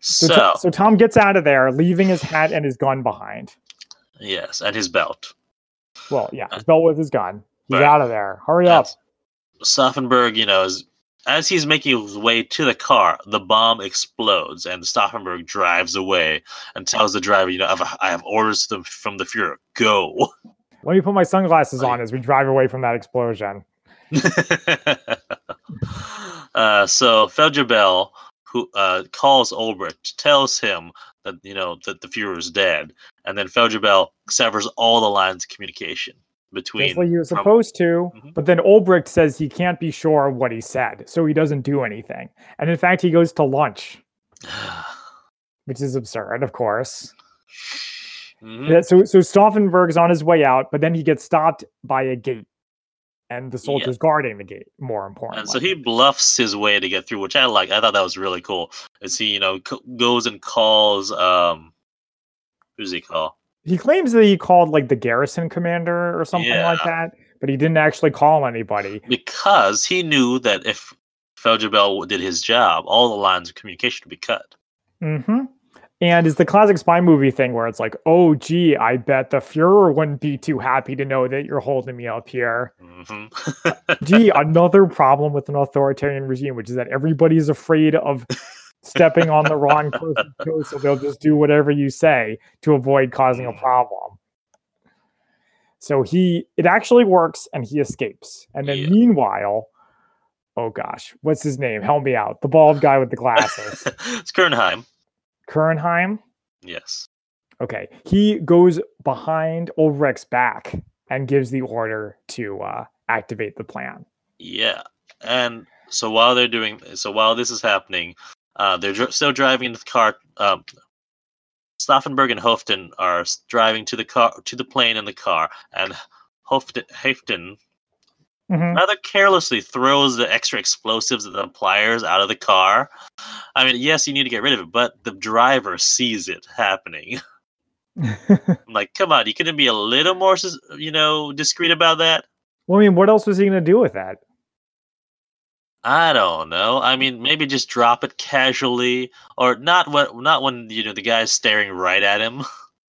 So Tom gets out of there, leaving his hat and his gun behind. Yes, and his belt. Well, yeah, his belt with his gun. He's out of there. Hurry up. Stauffenberg, you know, as he's making his way to the car, the bomb explodes, and Stauffenberg drives away and tells the driver, you know, I have orders from the Fuhrer. Go. Let me put my sunglasses on as we drive away from that explosion. So Fellgiebel, who calls Olbricht, tells him that, you know, that the Fuhrer is dead, and then Fellgiebel severs all the lines of communication between. That's what he was supposed to, mm-hmm. But then Olbricht says he can't be sure what he said, so he doesn't do anything, and in fact, he goes to lunch, which is absurd, of course. Mm-hmm. So Stauffenberg's on his way out, but then he gets stopped by a gate, and the soldiers guarding the gate. More important, and so he bluffs his way to get through, which I like. I thought that was really cool. As he, you know, goes and calls. Who's he call? He claims that he called like the garrison commander or something like that, but he didn't actually call anybody because he knew that if Fellgiebel did his job, all the lines of communication would be cut. Mm-hmm. And it's the classic spy movie thing where it's like, oh, gee, I bet the Fuhrer wouldn't be too happy to know that you're holding me up here. Mm-hmm. Gee, another problem with an authoritarian regime, which is that everybody's afraid of stepping on the wrong person's toe, so they'll just do whatever you say to avoid causing a problem. So it actually works, and he escapes. And then meanwhile... Oh, gosh, what's his name? Help me out. The bald guy with the glasses. It's Quirnheim. Quirnheim? Yes. Okay. He goes behind Ulrich's back and gives the order to activate the plan. Yeah. And so while this is happening, they're still driving in the car. Stauffenberg and Haeften are driving to the plane in the car, and Haeften rather carelessly throws the extra explosives and the pliers out of the car. I mean, yes, you need to get rid of it, but the driver sees it happening. I'm like, come on, you couldn't be a little more, you know, discreet about that? Well, I mean, what else was he going to do with that? I don't know. I mean, maybe just drop it casually, or not when you know the guy's staring right at him.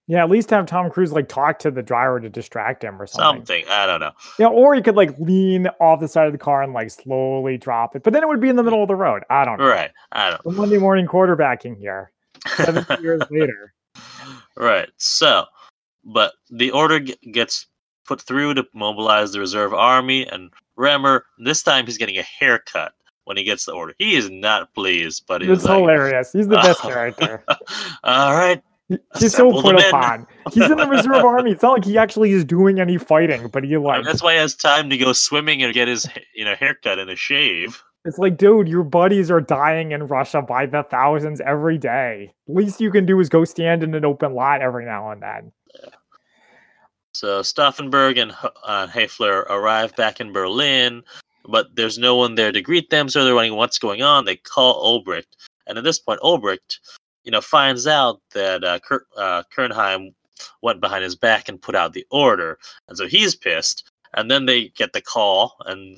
Yeah, at least have Tom Cruise like talk to the driver to distract him or something. I don't know. Yeah, or he could like lean off the side of the car and like slowly drop it. But then it would be in the middle of the road. I don't know. Right. I don't know. The Monday morning quarterbacking here. 70 years later. Right. So, but the order gets put through to mobilize the reserve army, and Remer, this time he's getting a haircut when he gets the order. He is not pleased, but it's hilarious. He's the best character. All right. He's so put upon. He's in the reserve army. It's not like he actually is doing any fighting, but he like. I mean, that's why he has time to go swimming and get his haircut and a shave. It's like, dude, your buddies are dying in Russia by the thousands every day. Least you can do is go stand in an open lot every now and then. Yeah. So Stauffenberg and Haeften arrive back in Berlin, but there's no one there to greet them, so they're wondering what's going on. They call Olbricht, and at this point, Olbricht, you know, finds out that Quirnheim went behind his back and put out the order, and so he's pissed. And then they get the call, and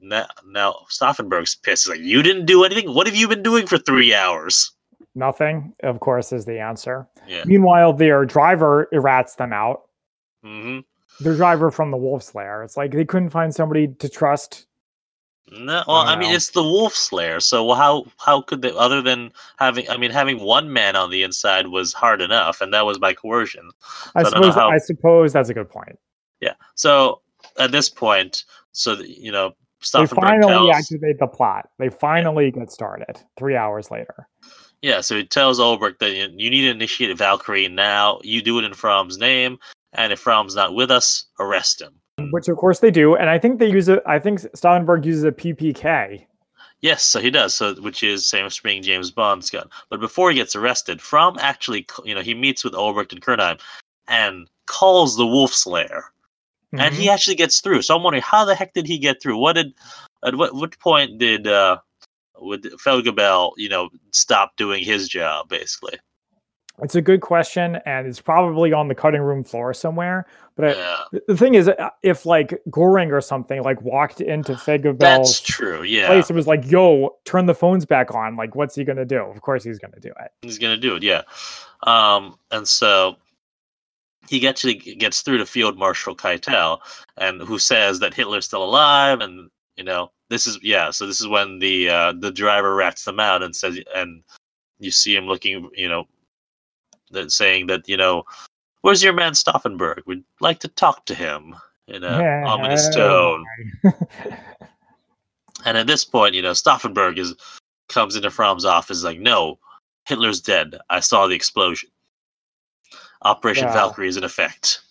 now Stauffenberg's pissed. He's like, "You didn't do anything. What have you been doing for 3 hours?" Nothing, of course, is the answer. Yeah. Meanwhile, their driver rats them out. Mm-hmm. Their driver from the Wolf's Lair. It's like they couldn't find somebody to trust. No, well, I mean, it's the Wolf's Lair, so how could they, other than having one man on the inside was hard enough, and that was by coercion. I suppose that's a good point. Yeah, so at this point, you know, Stauffenberg they finally activate the plot. They finally get started 3 hours later. Yeah, so he tells Olbricht that you need to initiate a Valkyrie now. You do it in Fromm's name, and if Fromm's not with us, arrest him. Which, of course, they do, and I think they use I think Stauffenberg uses a PPK. Yes, so he does. So, which is same as being James Bond's gun. But before he gets arrested, Fromm actually, he meets with Olbricht and Quirnheim, and calls the Wolf's Lair, mm-hmm. and he actually gets through. So I'm wondering how the heck did he get through? At what point did Fellgiebel, stop doing his job, basically? It's a good question, and it's probably on the cutting room floor somewhere. But the thing is, if Göring or something walked into Fellgiebel's place, it was like, "Yo, turn the phones back on." What's he gonna do? Of course, he's gonna do it. He's gonna do it, yeah. And so he actually gets through to Field Marshal Keitel, and who says that Hitler's still alive, and So this is when the driver rats them out and says, and you see him looking, that saying that, where's your man Stauffenberg? We'd like to talk to him in an ominous tone. And at this point, Stauffenberg comes into Fromm's office no, Hitler's dead. I saw the explosion. Operation Valkyrie is in effect.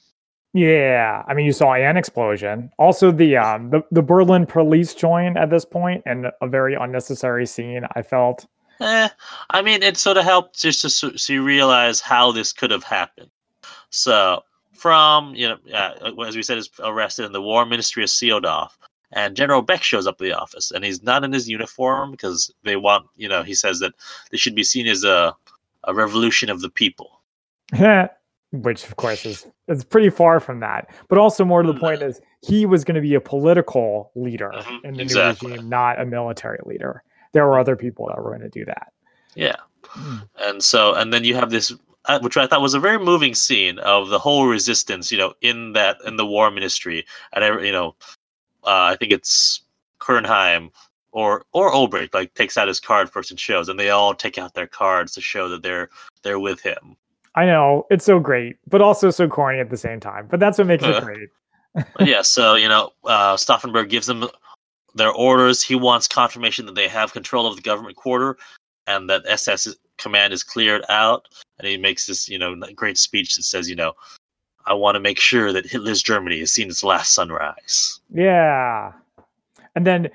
Yeah, I mean, you saw an explosion. Also, the Berlin police join at this point, and a very unnecessary scene, I felt. I mean, it sort of helped just to realize how this could have happened. So, Fromm, as we said, is arrested, and the War Ministry is sealed off. And General Beck shows up at the office, and he's not in his uniform because they want, he says that they should be seen as a revolution of the people. Which, of course, it's pretty far from that. But also, more to the point is he was going to be a political leader in the new regime, not a military leader. There were other people that were going to do that. Yeah. And so, and then you have this, which I thought was a very moving scene of the whole resistance, in the War Ministry. And, I think it's Quirnheim or Olbricht, takes out his card first and shows. And they all take out their cards to show that they're with him. I know. It's so great, but also so corny at the same time. But that's what makes it great. Yeah, so, Stauffenberg gives them their orders. He wants confirmation that they have control of the government quarter and that SS command is cleared out. And he makes this, great speech that says, I want to make sure that Hitler's Germany has seen its last sunrise. Yeah. And then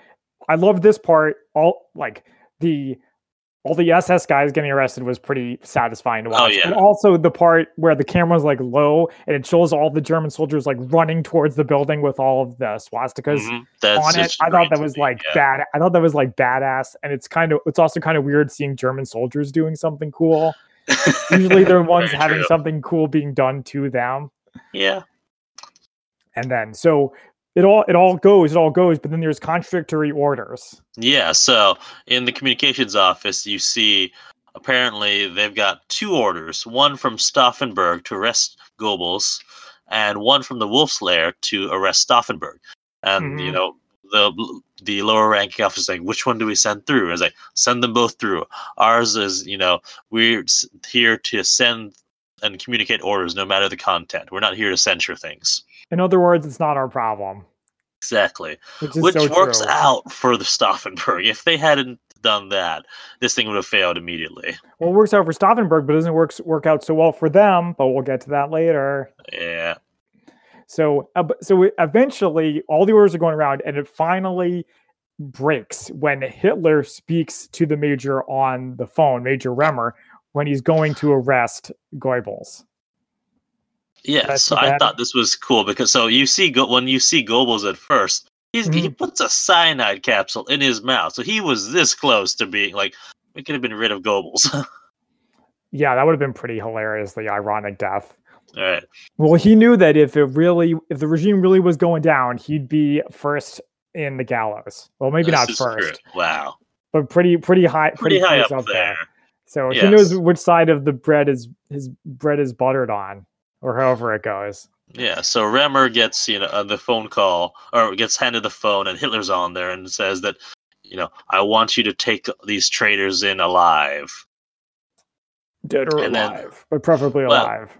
I love this part. All the SS guys getting arrested was pretty satisfying to watch. Oh, yeah. And also the part where the camera's low and it shows all the German soldiers running towards the building with all of the swastikas on it. I thought that was bad. I thought that was badass. And it's also kind of weird seeing German soldiers doing something cool. Usually they're ones having something cool being done to them. Yeah. And then, so It all goes, but then there's contradictory orders. Yeah, so in the communications office, you see apparently they've got two orders, one from Stauffenberg to arrest Goebbels, and one from the Wolf's Lair to arrest Stauffenberg. And, the lower-ranking officer is saying, which one do we send through? And it's send them both through. Ours is, we're here to send and communicate orders no matter the content. We're not here to censure things. In other words, it's not our problem. Exactly. Which so works true. Out for the Stauffenberg. If they hadn't done that, this thing would have failed immediately. Well, it works out for Stauffenberg, but it doesn't work out so well for them, but we'll get to that later. Yeah. So eventually, all the orders are going around, and it finally breaks when Hitler speaks to the major on the phone, Major Remer, when he's going to arrest Goebbels. Yeah, so I thought this was cool because when you see Goebbels at first, he puts a cyanide capsule in his mouth. So he was this close to being we could have been rid of Goebbels. Yeah, that would have been pretty hilariously ironic death. All right. Well, he knew that if the regime really was going down, he'd be first in the gallows. Well, maybe this not first. True. Wow. But pretty high, pretty high up there. So yes. He knows which side of the bread is buttered on. Or however it goes. Yeah, so Remer gets the phone call, or gets handed the phone, and Hitler's on there and says that, I want you to take these traitors in alive. Dead or alive, but preferably alive.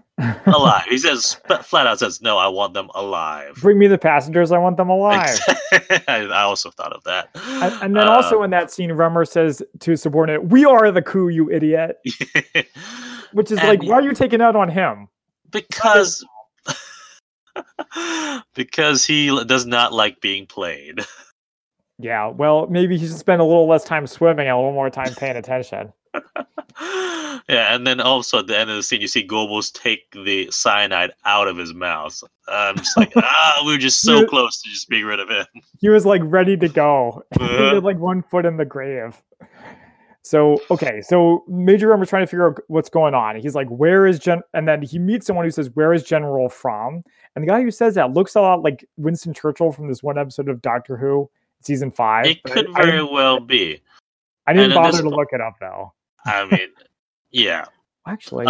Alive. He says, flat out says, no, I want them alive. Bring me the passengers. I want them alive. I also thought of that. And then also in that scene, Remer says to subordinate, we are the coup, you idiot. Which is like, why are you taking out on him? Because he does not like being played. Yeah, well, maybe he should spend a little less time swimming and a little more time paying attention. Yeah, and then also at the end of the scene, you see Goebbels take the cyanide out of his mouth. I'm just like, we were just so close to just being rid of him. He was like ready to go. He had like one foot in the grave. So, okay, so Major Remer's trying to figure out what's going on. He's like, where is and then he meets someone who says, where is General Fromm? And the guy who says that looks a lot like Winston Churchill from this one episode of Doctor Who, season 5. It could very well be. I didn't bother to look it up, though. I mean, yeah. Actually,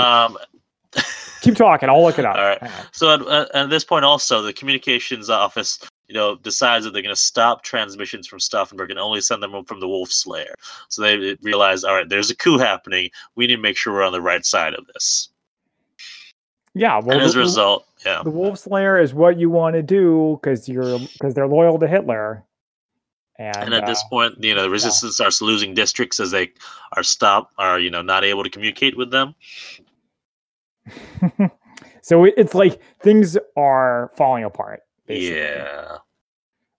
keep talking. I'll look it up. All right. So at this point, also, the communications office, decides that they're going to stop transmissions from Stauffenberg and only send them from the Wolf's Lair. So they realize, all right, there's a coup happening. We need to make sure we're on the right side of this. Yeah. Well, and as a result, the Wolf's Lair is what you want to do because they're loyal to Hitler. And at this point, the resistance starts losing districts as they are not able to communicate with them. So it's like things are falling apart, basically. Yeah.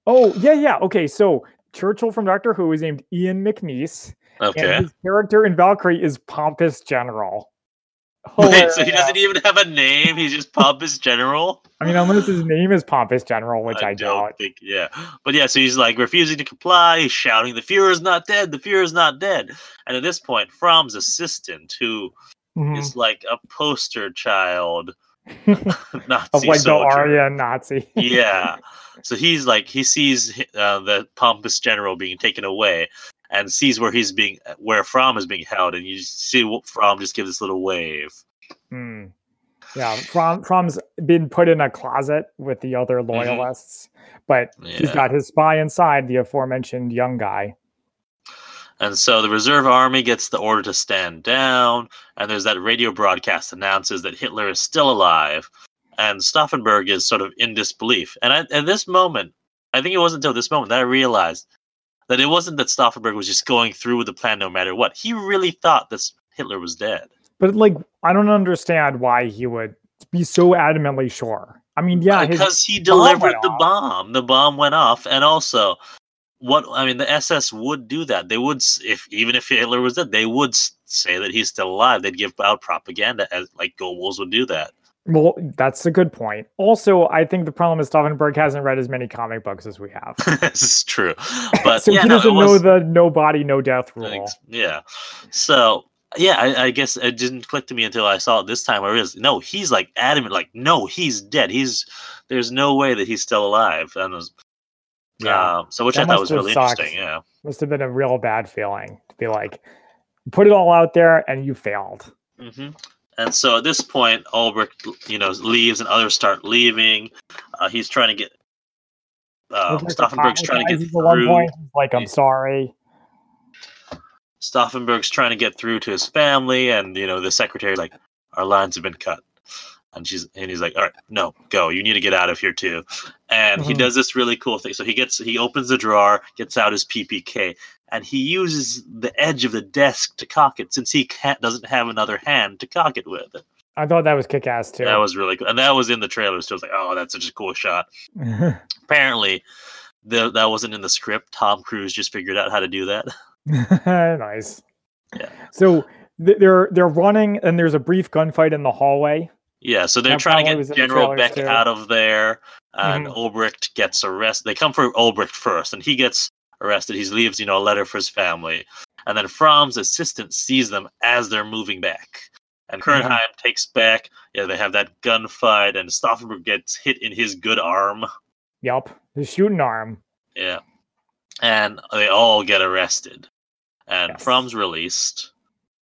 Oh, yeah. Okay, so Churchill from Doctor Who is named Ian McNeice. Okay. And his character in Valkyrie is Pompous General. Wait, so he doesn't even have a name. He's just Pompous General. I mean, unless his name is Pompous General, which I don't think. Yeah, but yeah, so he's like refusing to comply. He's shouting, "The Führer's not dead! The Führer's not dead!" And at this point, Fromm's assistant, who is like a poster child Nazi of like soldier. The Aryan Nazi. Yeah, so he's like he sees the Pompous General being taken away. And sees where Fromm is being held, and you see Fromm just give this little wave. Mm. Yeah, Fromm's been put in a closet with the other loyalists, but he's got his spy inside, the aforementioned young guy. And so the reserve army gets the order to stand down, and there's that radio broadcast announces that Hitler is still alive, and Stauffenberg is sort of in disbelief. And at this moment, I think it wasn't until this moment that I realized that it wasn't that Stauffenberg was just going through with the plan no matter what. He really thought that Hitler was dead. But, I don't understand why he would be so adamantly sure. I mean, yeah. Because he delivered the bomb. The bomb went off. And also, the SS would do that. They would, even if Hitler was dead, they would say that he's still alive. They'd give out propaganda, as Goebbels would do that. Well, that's a good point. Also, I think the problem is Stauffenberg hasn't read as many comic books as we have. This is true. But so he doesn't know the no body, no death rule. Thanks. Yeah. So, yeah, I guess it didn't click to me until I saw it this time. I realized, no, he's adamant, no, he's dead. There's no way that he's still alive. And which I thought was really interesting. Yeah. Must have been a real bad feeling to be put it all out there and you failed. Mm-hmm. And so at this point, Olbricht, leaves and others start leaving. He's trying to get... Stauffenberg's trying to get through. At one point, I'm sorry. Stauffenberg's trying to get through to his family. And, the secretary's like, our lines have been cut. And he's like, all right, no, go. You need to get out of here, too. And he does this really cool thing. So he opens the drawer, gets out his PPK. And he uses the edge of the desk to cock it, since he doesn't have another hand to cock it with. I thought that was kick-ass, too. That was really cool. And that was in the trailer, so I was like, oh, that's such a cool shot. Apparently, that wasn't in the script. Tom Cruise just figured out how to do that. Nice. Yeah. So they're running, and there's a brief gunfight in the hallway. Yeah, so they're trying to get General Beck out of there, and Olbricht gets arrested. They come for Olbricht first, and he gets arrested. He leaves, a letter for his family. And then Fromm's assistant sees them as they're moving back. And Quirnheim takes back. Yeah, they have that gunfight, and Stauffenberg gets hit in his good arm. Yup, his shooting arm. Yeah. And they all get arrested. And Fromm's released.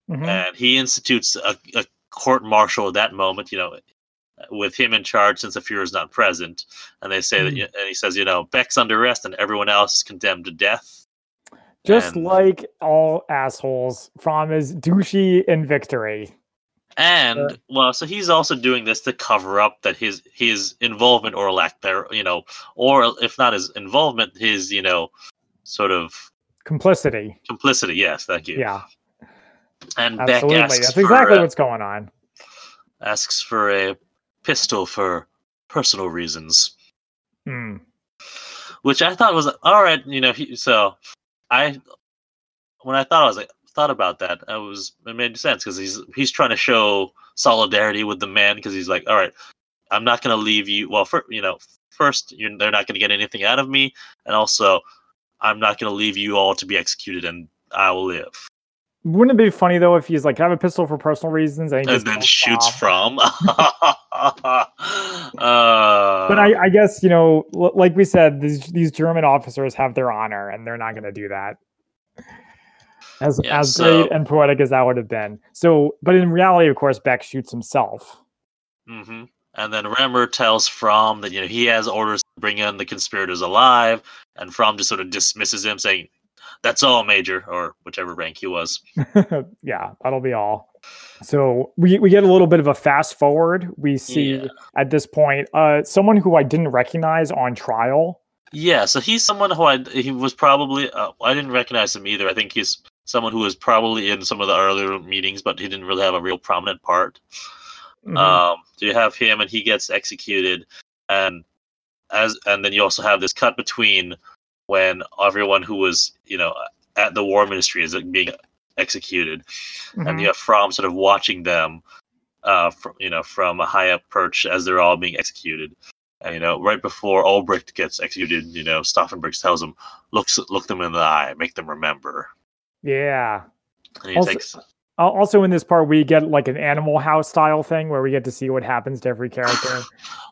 Mm-hmm. And he institutes a court-martial at that moment, with him in charge since the Führer's not present. And they say that, and he says, Beck's under arrest and everyone else is condemned to death. Just like all assholes, Fromm is douchey in victory. And well, so he's also doing this to cover up that his involvement or lack there, you know, or if not his involvement, his, you know, sort of complicity. Yes, thank you. Yeah, and absolutely. Beck asks, that's exactly what's going on. Asks for a pistol for personal reasons, which I thought was all right. You know, it made sense because he's trying to show solidarity with the man because he's like, all right, I'm not going to leave you. Well, they're not going to get anything out of me, and also I'm not going to leave you all to be executed, and I will live. Wouldn't it be funny though if he's like, I have a pistol for personal reasons, and then shoots Fromm? But I guess, you know, like we said, these German officers have their honor, and they're not going to do that. Great and poetic as that would have been. So, but in reality, of course, Beck shoots himself. Mm-hmm. And then Remer tells Fromm that, you know, he has orders to bring in the conspirators alive. And Fromm just sort of dismisses him, saying, that's all, Major, or whichever rank he was. Yeah, that'll be all. So we get a little bit of a fast forward. We see at this point someone who I didn't recognize on trial. Yeah, so he's someone who he was probably... I didn't recognize him either. I think he's someone who was probably in some of the earlier meetings, but he didn't really have a real prominent part. Mm-hmm. So you have him, and he gets executed, and then you also have this cut between when everyone who was, you know, at the War Ministry is being executed, mm-hmm. and you have Fromm sort of watching them, from a high up perch as they're all being executed. And, you know, right before Olbricht gets executed, you know, Stauffenberg tells him, look them in the eye, make them remember. Yeah. And he also, in this part, we get like an Animal House style thing where we get to see what happens to every character.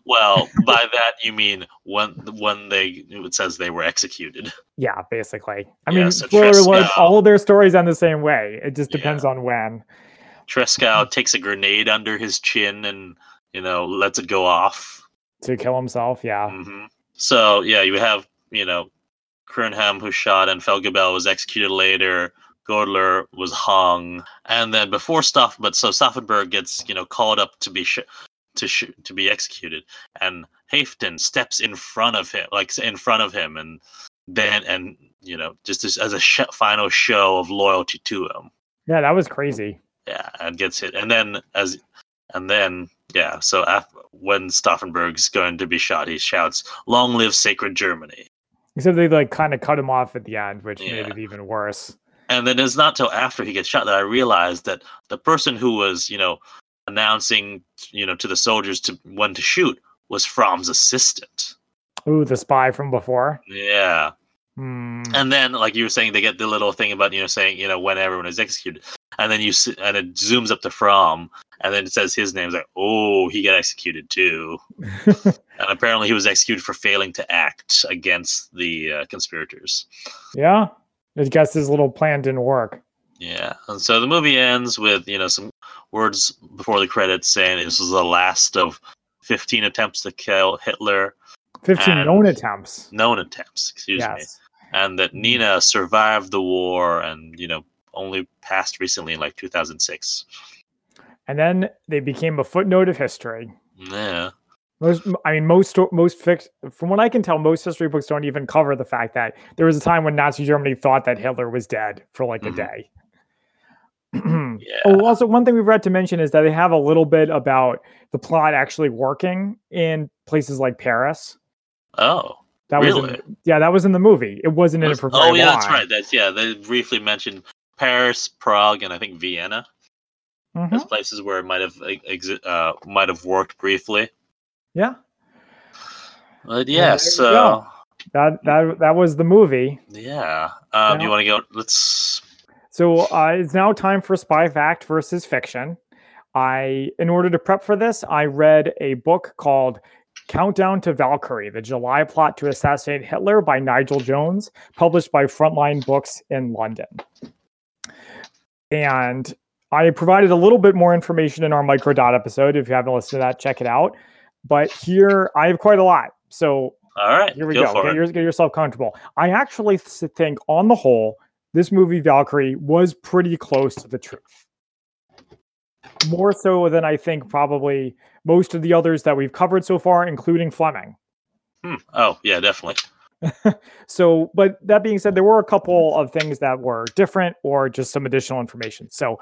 Well, by that you mean when it says they were executed. Yeah, basically. All of their stories end the same way. It just depends on when. Tresckow takes a grenade under his chin and, you know, lets it go off. To kill himself, yeah. Mm-hmm. So, yeah, you have, you know, Quirnheim, who shot, and Fellgiebel was executed later. Goerdeler was hung. And then before Stauffenberg gets, you know, called up to be to be executed. And Haeften steps in front of him. And then, and you know, just as a final show of loyalty to him. Yeah, that was crazy. Yeah, and gets hit. When Stauffenberg's going to be shot, he shouts, "Long live sacred Germany." Except they like kind of cut him off at the end, which made it even worse. And then it's not till after he gets shot that I realized that the person who was, you know, announcing, you know, to the soldiers when to shoot was Fromm's assistant. Ooh, the spy from before. Yeah. And then, like you were saying, they get the little thing about, you know, saying, you know, when everyone is executed. And then and it zooms up to Fromm, and then it says his name. It's like, oh, he got executed too. And apparently he was executed for failing to act against the conspirators. Yeah, I guess his little plan didn't work. Yeah, and so the movie ends with, you know, some words before the credits saying this was the last of 15 attempts to kill Hitler. 15 known attempts. Known attempts, excuse me. And that Nina survived the war and, you know, only passed recently in like 2006. And then they became a footnote of history. Yeah. From what I can tell, most history books don't even cover the fact that there was a time when Nazi Germany thought that Hitler was dead for like a day. Oh, also, one thing we forgot to mention is that they have a little bit about the plot actually working in places like Paris. Oh. That was in the movie. It wasn't in it for very long. Oh, yeah, that's right. They briefly mentioned Paris, Prague, and I think Vienna. Mm-hmm. As places where it might have worked briefly. Yeah. But so that was the movie. Yeah. Do you want to go? Let's. So it's now time for Spy Fact versus Fiction. In order to prep for this, I read a book called Countdown to Valkyrie, the July Plot to Assassinate Hitler by Nigel Jones, published by Frontline Books in London. And I provided a little bit more information in our Microdot episode. If you haven't listened to that, check it out. But here, I have quite a lot. So all right, here we go. Get yourself comfortable. I actually think, on the whole, this movie, Valkyrie, was pretty close to the truth. more so than I think probably most of the others that we've covered so far, including Fleming. Oh, yeah, definitely. So, but that being said, there were a couple of things that were different or just some additional information. So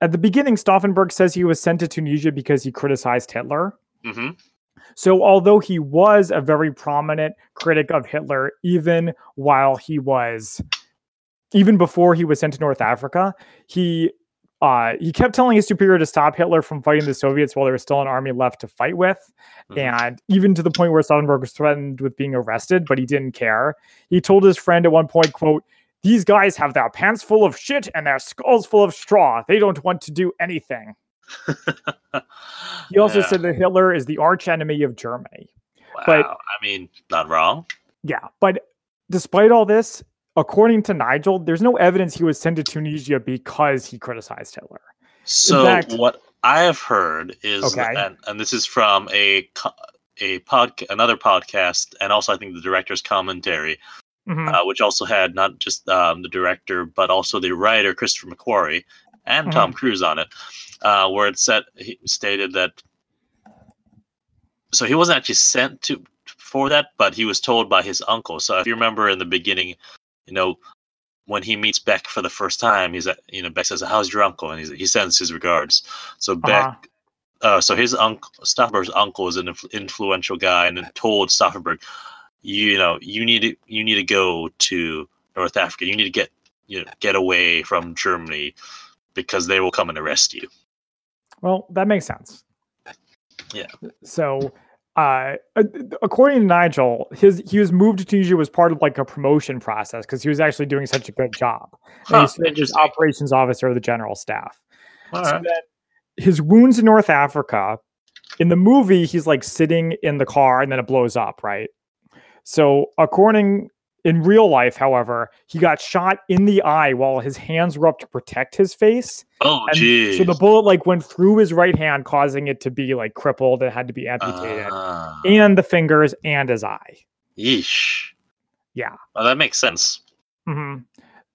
at the beginning, Stauffenberg says he was sent to Tunisia because he criticized Hitler. Mm-hmm. So although he was a very prominent critic of Hitler, even before he was sent to North Africa, he kept telling his superior to stop Hitler from fighting the Soviets while there was still an army left to fight with. Mm-hmm. And even to the point where Stauffenberg was threatened with being arrested, but he didn't care. He told his friend at one point, quote, "These guys have their pants full of shit and their skulls full of straw. They don't want to do anything." He also said that Hitler is the arch enemy of Germany. Wow, but I mean, not wrong. Yeah, but despite all this, according to Nigel, there's no evidence he was sent to Tunisia because he criticized Hitler. So what I have heard is, and this is from another podcast, and also I think the director's commentary, mm-hmm. Which also had not just the director, but also the writer, Christopher McQuarrie, and mm-hmm. Tom Cruise on it, where it stated that, so he wasn't actually sent to for that, but he was told by his uncle. So if you remember in the beginning, you know, when he meets Beck for the first time, he's, you know, Beck says, "How's your uncle?" And he sends his regards. So Beck, so his uncle, Stauffenberg's uncle, is an influential guy, and told Stauffenberg, you know, you need to go to North Africa. You need to get away from Germany because they will come and arrest you. Well, that makes sense. Yeah. So, according to Nigel, he was moved to Tunisia was part of like a promotion process because he was actually doing such a good job. And he was operations officer of the general staff. So then his wounds in North Africa, in the movie, he's like sitting in the car and then it blows up, right? So in real life, however, he got shot in the eye while his hands were up to protect his face. Oh, geez. So the bullet like went through his right hand, causing it to be like crippled. It had to be amputated, and the fingers and his eye. Yeesh. Yeah. Well, that makes sense. Mm-hmm.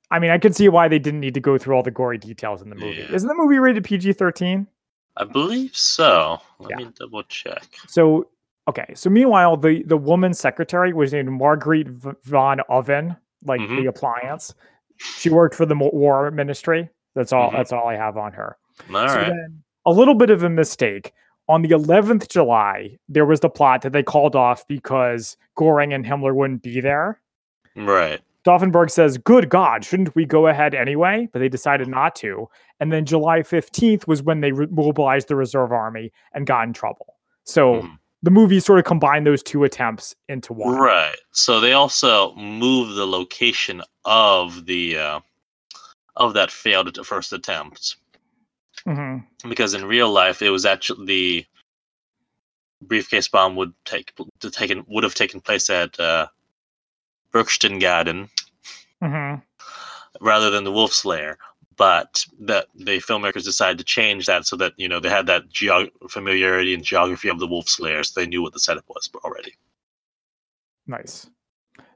I mean, I could see why they didn't need to go through all the gory details in the movie. Yeah. Isn't the movie rated PG-13? I believe so. Let me double check. So. Okay, so meanwhile, the woman's secretary was named Marguerite von Oven, like mm-hmm. the appliance. She worked for the War Ministry. That's all. Mm-hmm. That's all I have on her. All right. Then, a little bit of a mistake. On the 11th July, there was the plot that they called off because Göring and Himmler wouldn't be there. Right. Stauffenberg says, "Good God, shouldn't we go ahead anyway?" But they decided not to. And then July 15th was when they mobilized the reserve army and got in trouble. So. Mm. The movie sort of combined those two attempts into one. Right. So they also moved the location of the of that failed first attempt. Mm-hmm. Because in real life, it was actually the briefcase bomb would have taken place at Berchtesgaden, mm-hmm. rather than the Wolf's Lair. But that the filmmakers decided to change that so that, you know, they had that familiarity and geography of the Wolf's Lair, so they knew what the setup was already. Nice.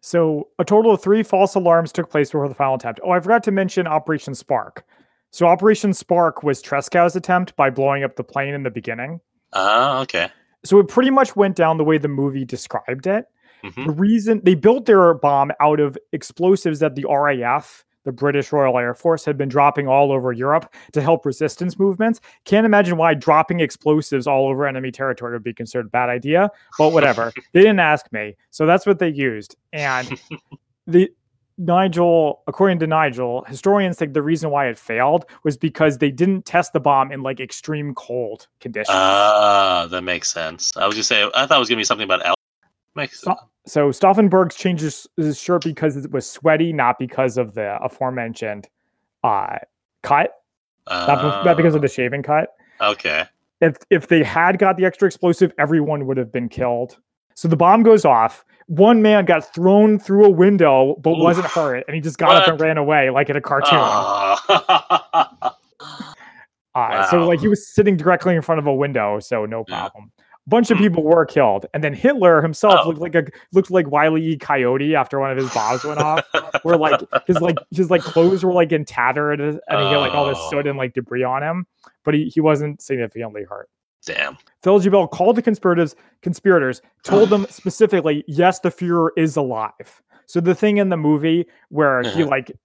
So a total of 3 false alarms took place before the final attempt. Oh, I forgot to mention Operation Spark. So Operation Spark was Trescow's attempt by blowing up the plane in the beginning. Okay. So it pretty much went down the way the movie described it. Mm-hmm. The reason they built their bomb out of explosives that the RAF, the British Royal Air Force, had been dropping all over Europe to help resistance movements. Can't imagine why dropping explosives all over enemy territory would be considered a bad idea, but whatever. They didn't ask me. So that's what they used. And according to Nigel, historians think the reason why it failed was because they didn't test the bomb in like extreme cold conditions. That makes sense. I was just saying, I thought it was gonna be something about makes sense. So Stauffenberg changes his shirt because it was sweaty, not because of the aforementioned cut, not because of the shaving cut. Okay. If they had got the extra explosive, everyone would have been killed. So the bomb goes off. One man got thrown through a window, but wasn't hurt, and he just got up and ran away like in a cartoon. Wow. So like he was sitting directly in front of a window, so no problem. bunch of people were killed, and then Hitler himself looked like Wile E. Coyote after one of his bombs went off, where like his clothes were like in tattered, and he had like all this soot and like debris on him, but he wasn't significantly hurt. Damn. Fellgiebel called the conspirators, told them specifically, yes, the Fuhrer is alive. So the thing in the movie where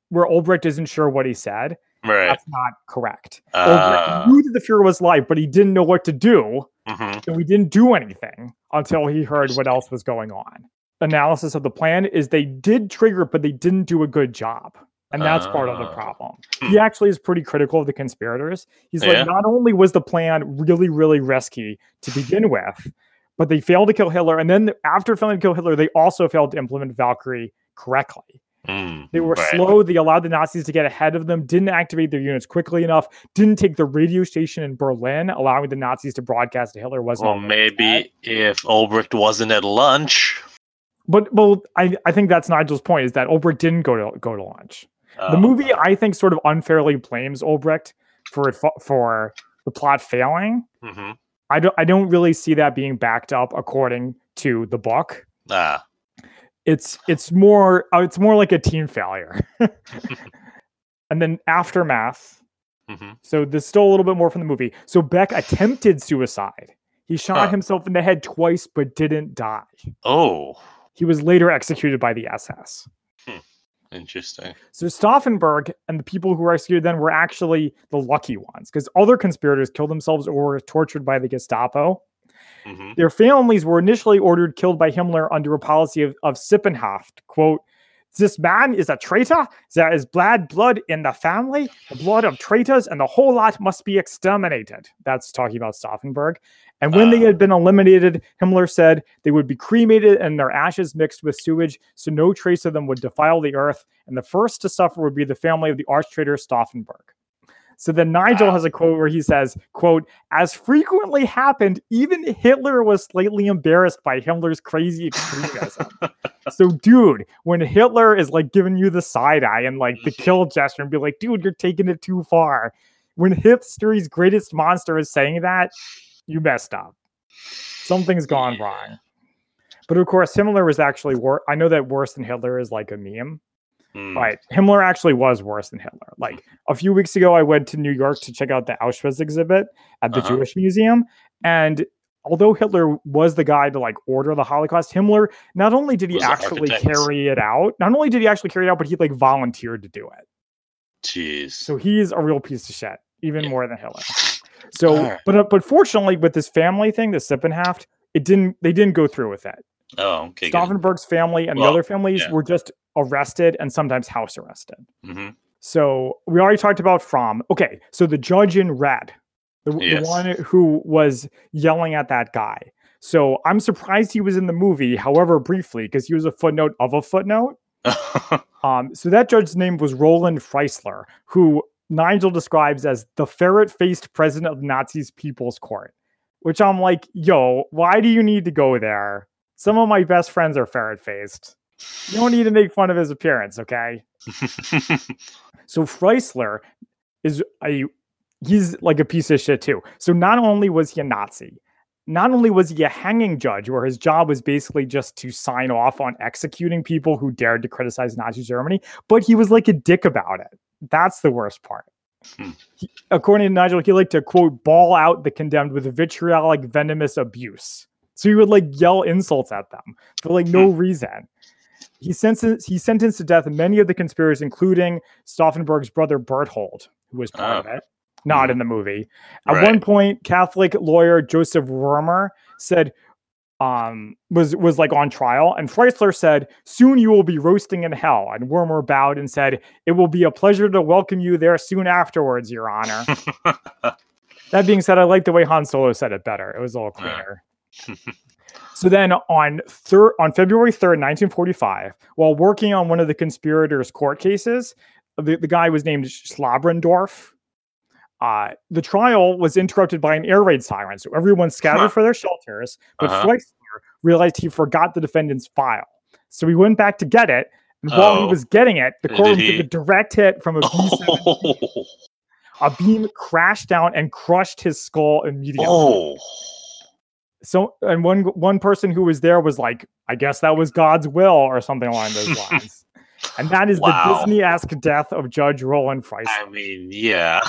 where Olbricht isn't sure what he said, right, that's not correct. Olbricht knew that the Fuhrer was alive, but he didn't know what to do. Mm-hmm. And we didn't do anything until he heard what else was going on. Analysis of the plan is they did trigger it, but they didn't do a good job. And that's part of the problem. He actually is pretty critical of the conspirators. He's like, not only was the plan really, really risky to begin with, but they failed to kill Hitler. And then after failing to kill Hitler, they also failed to implement Valkyrie correctly. They were slow. They allowed the Nazis to get ahead of them, didn't activate their units quickly enough, didn't take the radio station in Berlin, allowing the Nazis to broadcast that Hitler wasn't. Well, maybe if Olbricht wasn't at lunch. But well, I think that's Nigel's point, is that Olbricht didn't go to lunch. The movie, I think, sort of unfairly blames Olbricht for the plot failing. Mm-hmm. I don't really see that being backed up according to the book. It's more like a team failure. And then aftermath. Mm-hmm. So there's still a little bit more from the movie. So Beck attempted suicide. He shot himself in the head twice, but didn't die. Oh. He was later executed by the SS. Interesting. So Stauffenberg and the people who were executed then were actually the lucky ones, because other conspirators killed themselves or were tortured by the Gestapo. Mm-hmm. Their families were initially ordered killed by Himmler under a policy of Sippenhaft. Quote, "This man is a traitor. There is bad blood in the family, the blood of traitors, and the whole lot must be exterminated." That's talking about Stauffenberg. And when they had been eliminated, Himmler said they would be cremated and their ashes mixed with sewage, so no trace of them would defile the earth. And the first to suffer would be the family of the arch traitor Stauffenberg. So then Nigel has a quote where he says, quote, "As frequently happened, even Hitler was slightly embarrassed by Himmler's crazy extremism." So, dude, when Hitler is like giving you the side eye and like the kill gesture and be like, dude, you're taking it too far. When history's greatest monster is saying that, you messed up. Something's gone wrong. But of course, Himmler was actually worse. I know that worse than Hitler is like a meme. Right. Himmler actually was worse than Hitler. Like a few weeks ago, I went to New York to check out the Auschwitz exhibit at the Jewish Museum. And although Hitler was the guy to like order the Holocaust, Himmler, not only did he actually carry it out, but he like volunteered to do it. Jeez. So he's a real piece of shit, even more than Hitler. So, but fortunately with this family thing, the Sippenhaft, they didn't go through with it. Oh, okay. Stauffenberg's family and the other families were just arrested and sometimes house arrested. Mm-hmm. So we already talked about Fromm. Okay, so the judge in red, the one who was yelling at that guy. So I'm surprised he was in the movie, however briefly, because he was a footnote of a footnote. So that judge's name was Roland Freisler, who Nigel describes as the ferret-faced president of the Nazis' People's Court. Which I'm like, yo, why do you need to go there? Some of my best friends are ferret-faced. You don't need to make fun of his appearance, okay? So Freisler he's like a piece of shit too. So not only was he a Nazi, not only was he a hanging judge where his job was basically just to sign off on executing people who dared to criticize Nazi Germany, but he was like a dick about it. That's the worst part. He, according to Nigel, he liked to, quote, ball out the condemned with vitriolic, venomous abuse. So he would like yell insults at them for like no reason. He sentenced to death many of the conspirators, including Stauffenberg's brother Berthold, who was part of it, not in the movie. At one point, Catholic lawyer Joseph Remer said was like on trial, and Freisler said, "Soon you will be roasting in hell." And Remer bowed and said, "It will be a pleasure to welcome you there soon afterwards, Your Honor." That being said, I like the way Han Solo said it better. It was a little cleaner. So then on February 3rd, 1945, while working on one of the conspirators' court cases, the guy was named Schlabrendorf. The trial was interrupted by an air raid siren, so everyone scattered for their shelters, but Freisler realized he forgot the defendant's file. So he went back to get it, and while he was getting it, the courtroom took a direct hit from a B-17. A beam crashed down and crushed his skull immediately. So, and one person who was there was like, I guess that was God's will or something along those lines. And that is the Disney-esque death of Judge Roland Freisler. I mean, yeah.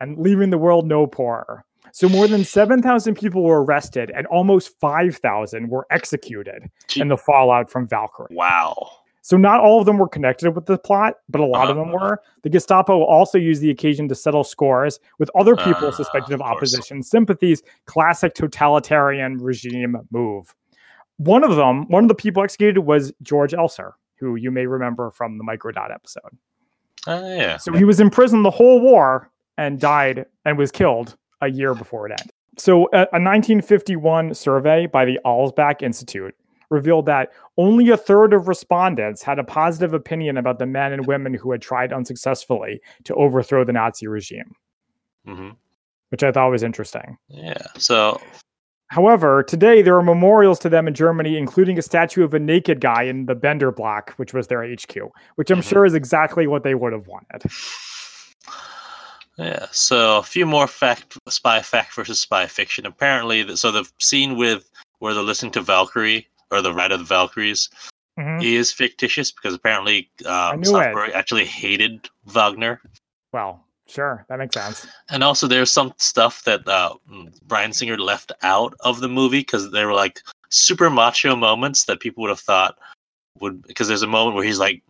And leaving the world no poorer. So more than 7,000 people were arrested and almost 5,000 were executed in the fallout from Valkyrie. Wow. So not all of them were connected with the plot, but a lot of them were. The Gestapo also used the occasion to settle scores with other people suspected of opposition sympathies, classic totalitarian regime move. One of the people executed was George Elser, who you may remember from the Microdot episode. Yeah. So he was in prison the whole war and died and was killed a year before it ended. So a 1951 survey by the Alsbach Institute revealed that only a third of respondents had a positive opinion about the men and women who had tried unsuccessfully to overthrow the Nazi regime, which I thought was interesting. Yeah. So, however, today there are memorials to them in Germany, including a statue of a naked guy in the Bender block, which was their HQ, which I'm sure is exactly what they would have wanted. Yeah, so a few more spy fact versus spy fiction. Apparently, the scene where they're listening to Valkyrie, or the Ride of the Valkyries, is fictitious because apparently Stauffenberg actually hated Wagner. Well, sure, that makes sense. And also there's some stuff that Bryan Singer left out of the movie because they were like super macho moments that people would have thought because there's a moment where he's like,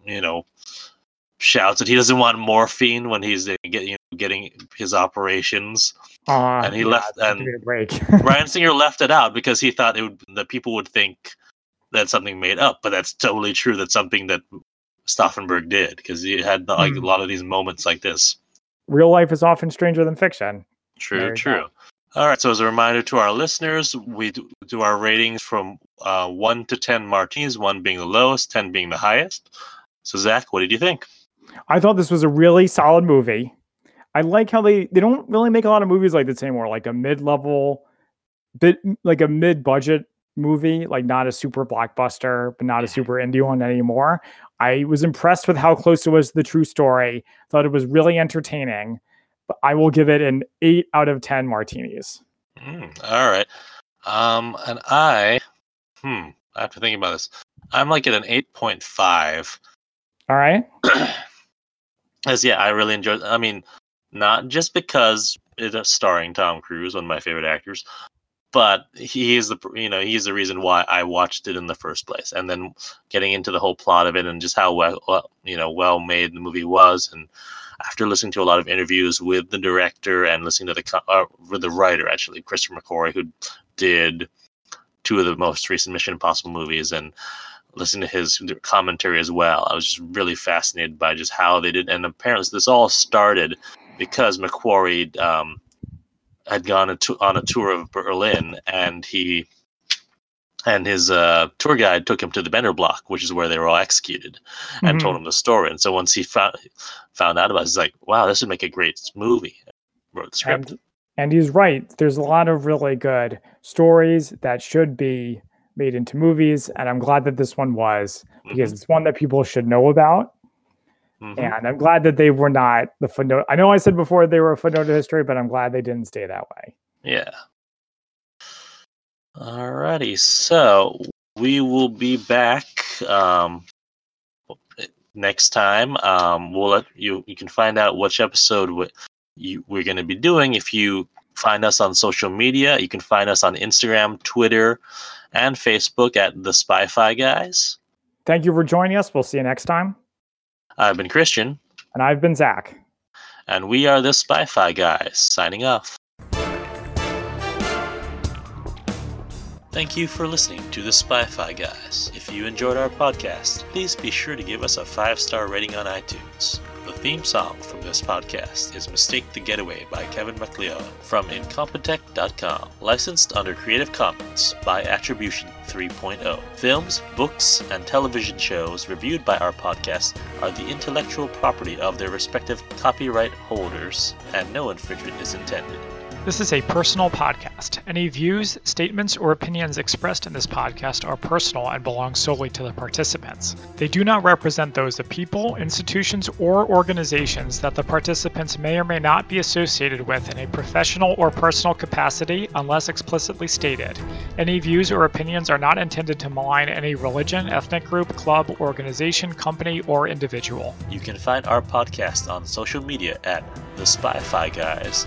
shouts that he doesn't want morphine when he's getting his operations, and he left. And Bryan Singer left it out because he thought that people would think that's something made up, but that's totally true. That's something that Stauffenberg did because he had a lot of these moments like this. Real life is often stranger than fiction. True. All right. So as a reminder to our listeners, we do our ratings from 1 to 10 martinis, 1 being the lowest, 10 being the highest. So Zach, what did you think? I thought this was a really solid movie. I like how they don't really make a lot of movies like this anymore, like a mid-level bit, like a mid-budget movie, like not a super blockbuster, but not a super indie one anymore. I was impressed with how close it was to the true story. Thought it was really entertaining, but I will give it an 8 out of 10 martinis. All right. And I have to think about this. I'm like at an 8.5. All right. I really enjoyed. I mean, not just because it's starring Tom Cruise, one of my favorite actors, but he's the reason why I watched it in the first place. And then getting into the whole plot of it and just how well made the movie was. And after listening to a lot of interviews with the director and listening to the writer, actually, Christopher McQuarrie, who did 2 of the most recent Mission Impossible movies, and listen to his commentary as well. I was just really fascinated by just how they did. And apparently this all started because McQuarrie had gone on a tour of Berlin, and he and his tour guide took him to the Bender block, which is where they were all executed, and told him the story. And so once he found out about it, he's like, wow, this would make a great movie. Wrote the script. And he's right. There's a lot of really good stories that should be made into movies, and I'm glad that this one was, because it's one that people should know about. And I'm glad that they were not the footnote. I know I said before they were a footnote to history, but I'm glad they didn't stay that way. Yeah. Alrighty, so we will be back next time. We'll let you can find out which episode we're going to be doing if you find us on social media. You can find us on Instagram, Twitter, and Facebook at The Spy-Fi Guys. Thank you for joining us. We'll see you next time. I've been Christian. And I've been Zach. And we are The Spy-Fi Guys, signing off. Thank you for listening to The Spy-Fi Guys. If you enjoyed our podcast, please be sure to give us a 5-star rating on iTunes. The theme song from this podcast is Mistake the Getaway by Kevin MacLeod from Incompetech.com. Licensed under Creative Commons by Attribution 3.0. Films, books, and television shows reviewed by our podcast are the intellectual property of their respective copyright holders, and no infringement is intended. This is a personal podcast. Any views, statements, or opinions expressed in this podcast are personal and belong solely to the participants. They do not represent those of people, institutions, or organizations that the participants may or may not be associated with in a professional or personal capacity unless explicitly stated. Any views or opinions are not intended to malign any religion, ethnic group, club, organization, company, or individual. You can find our podcast on social media at The Spy-Fi Guys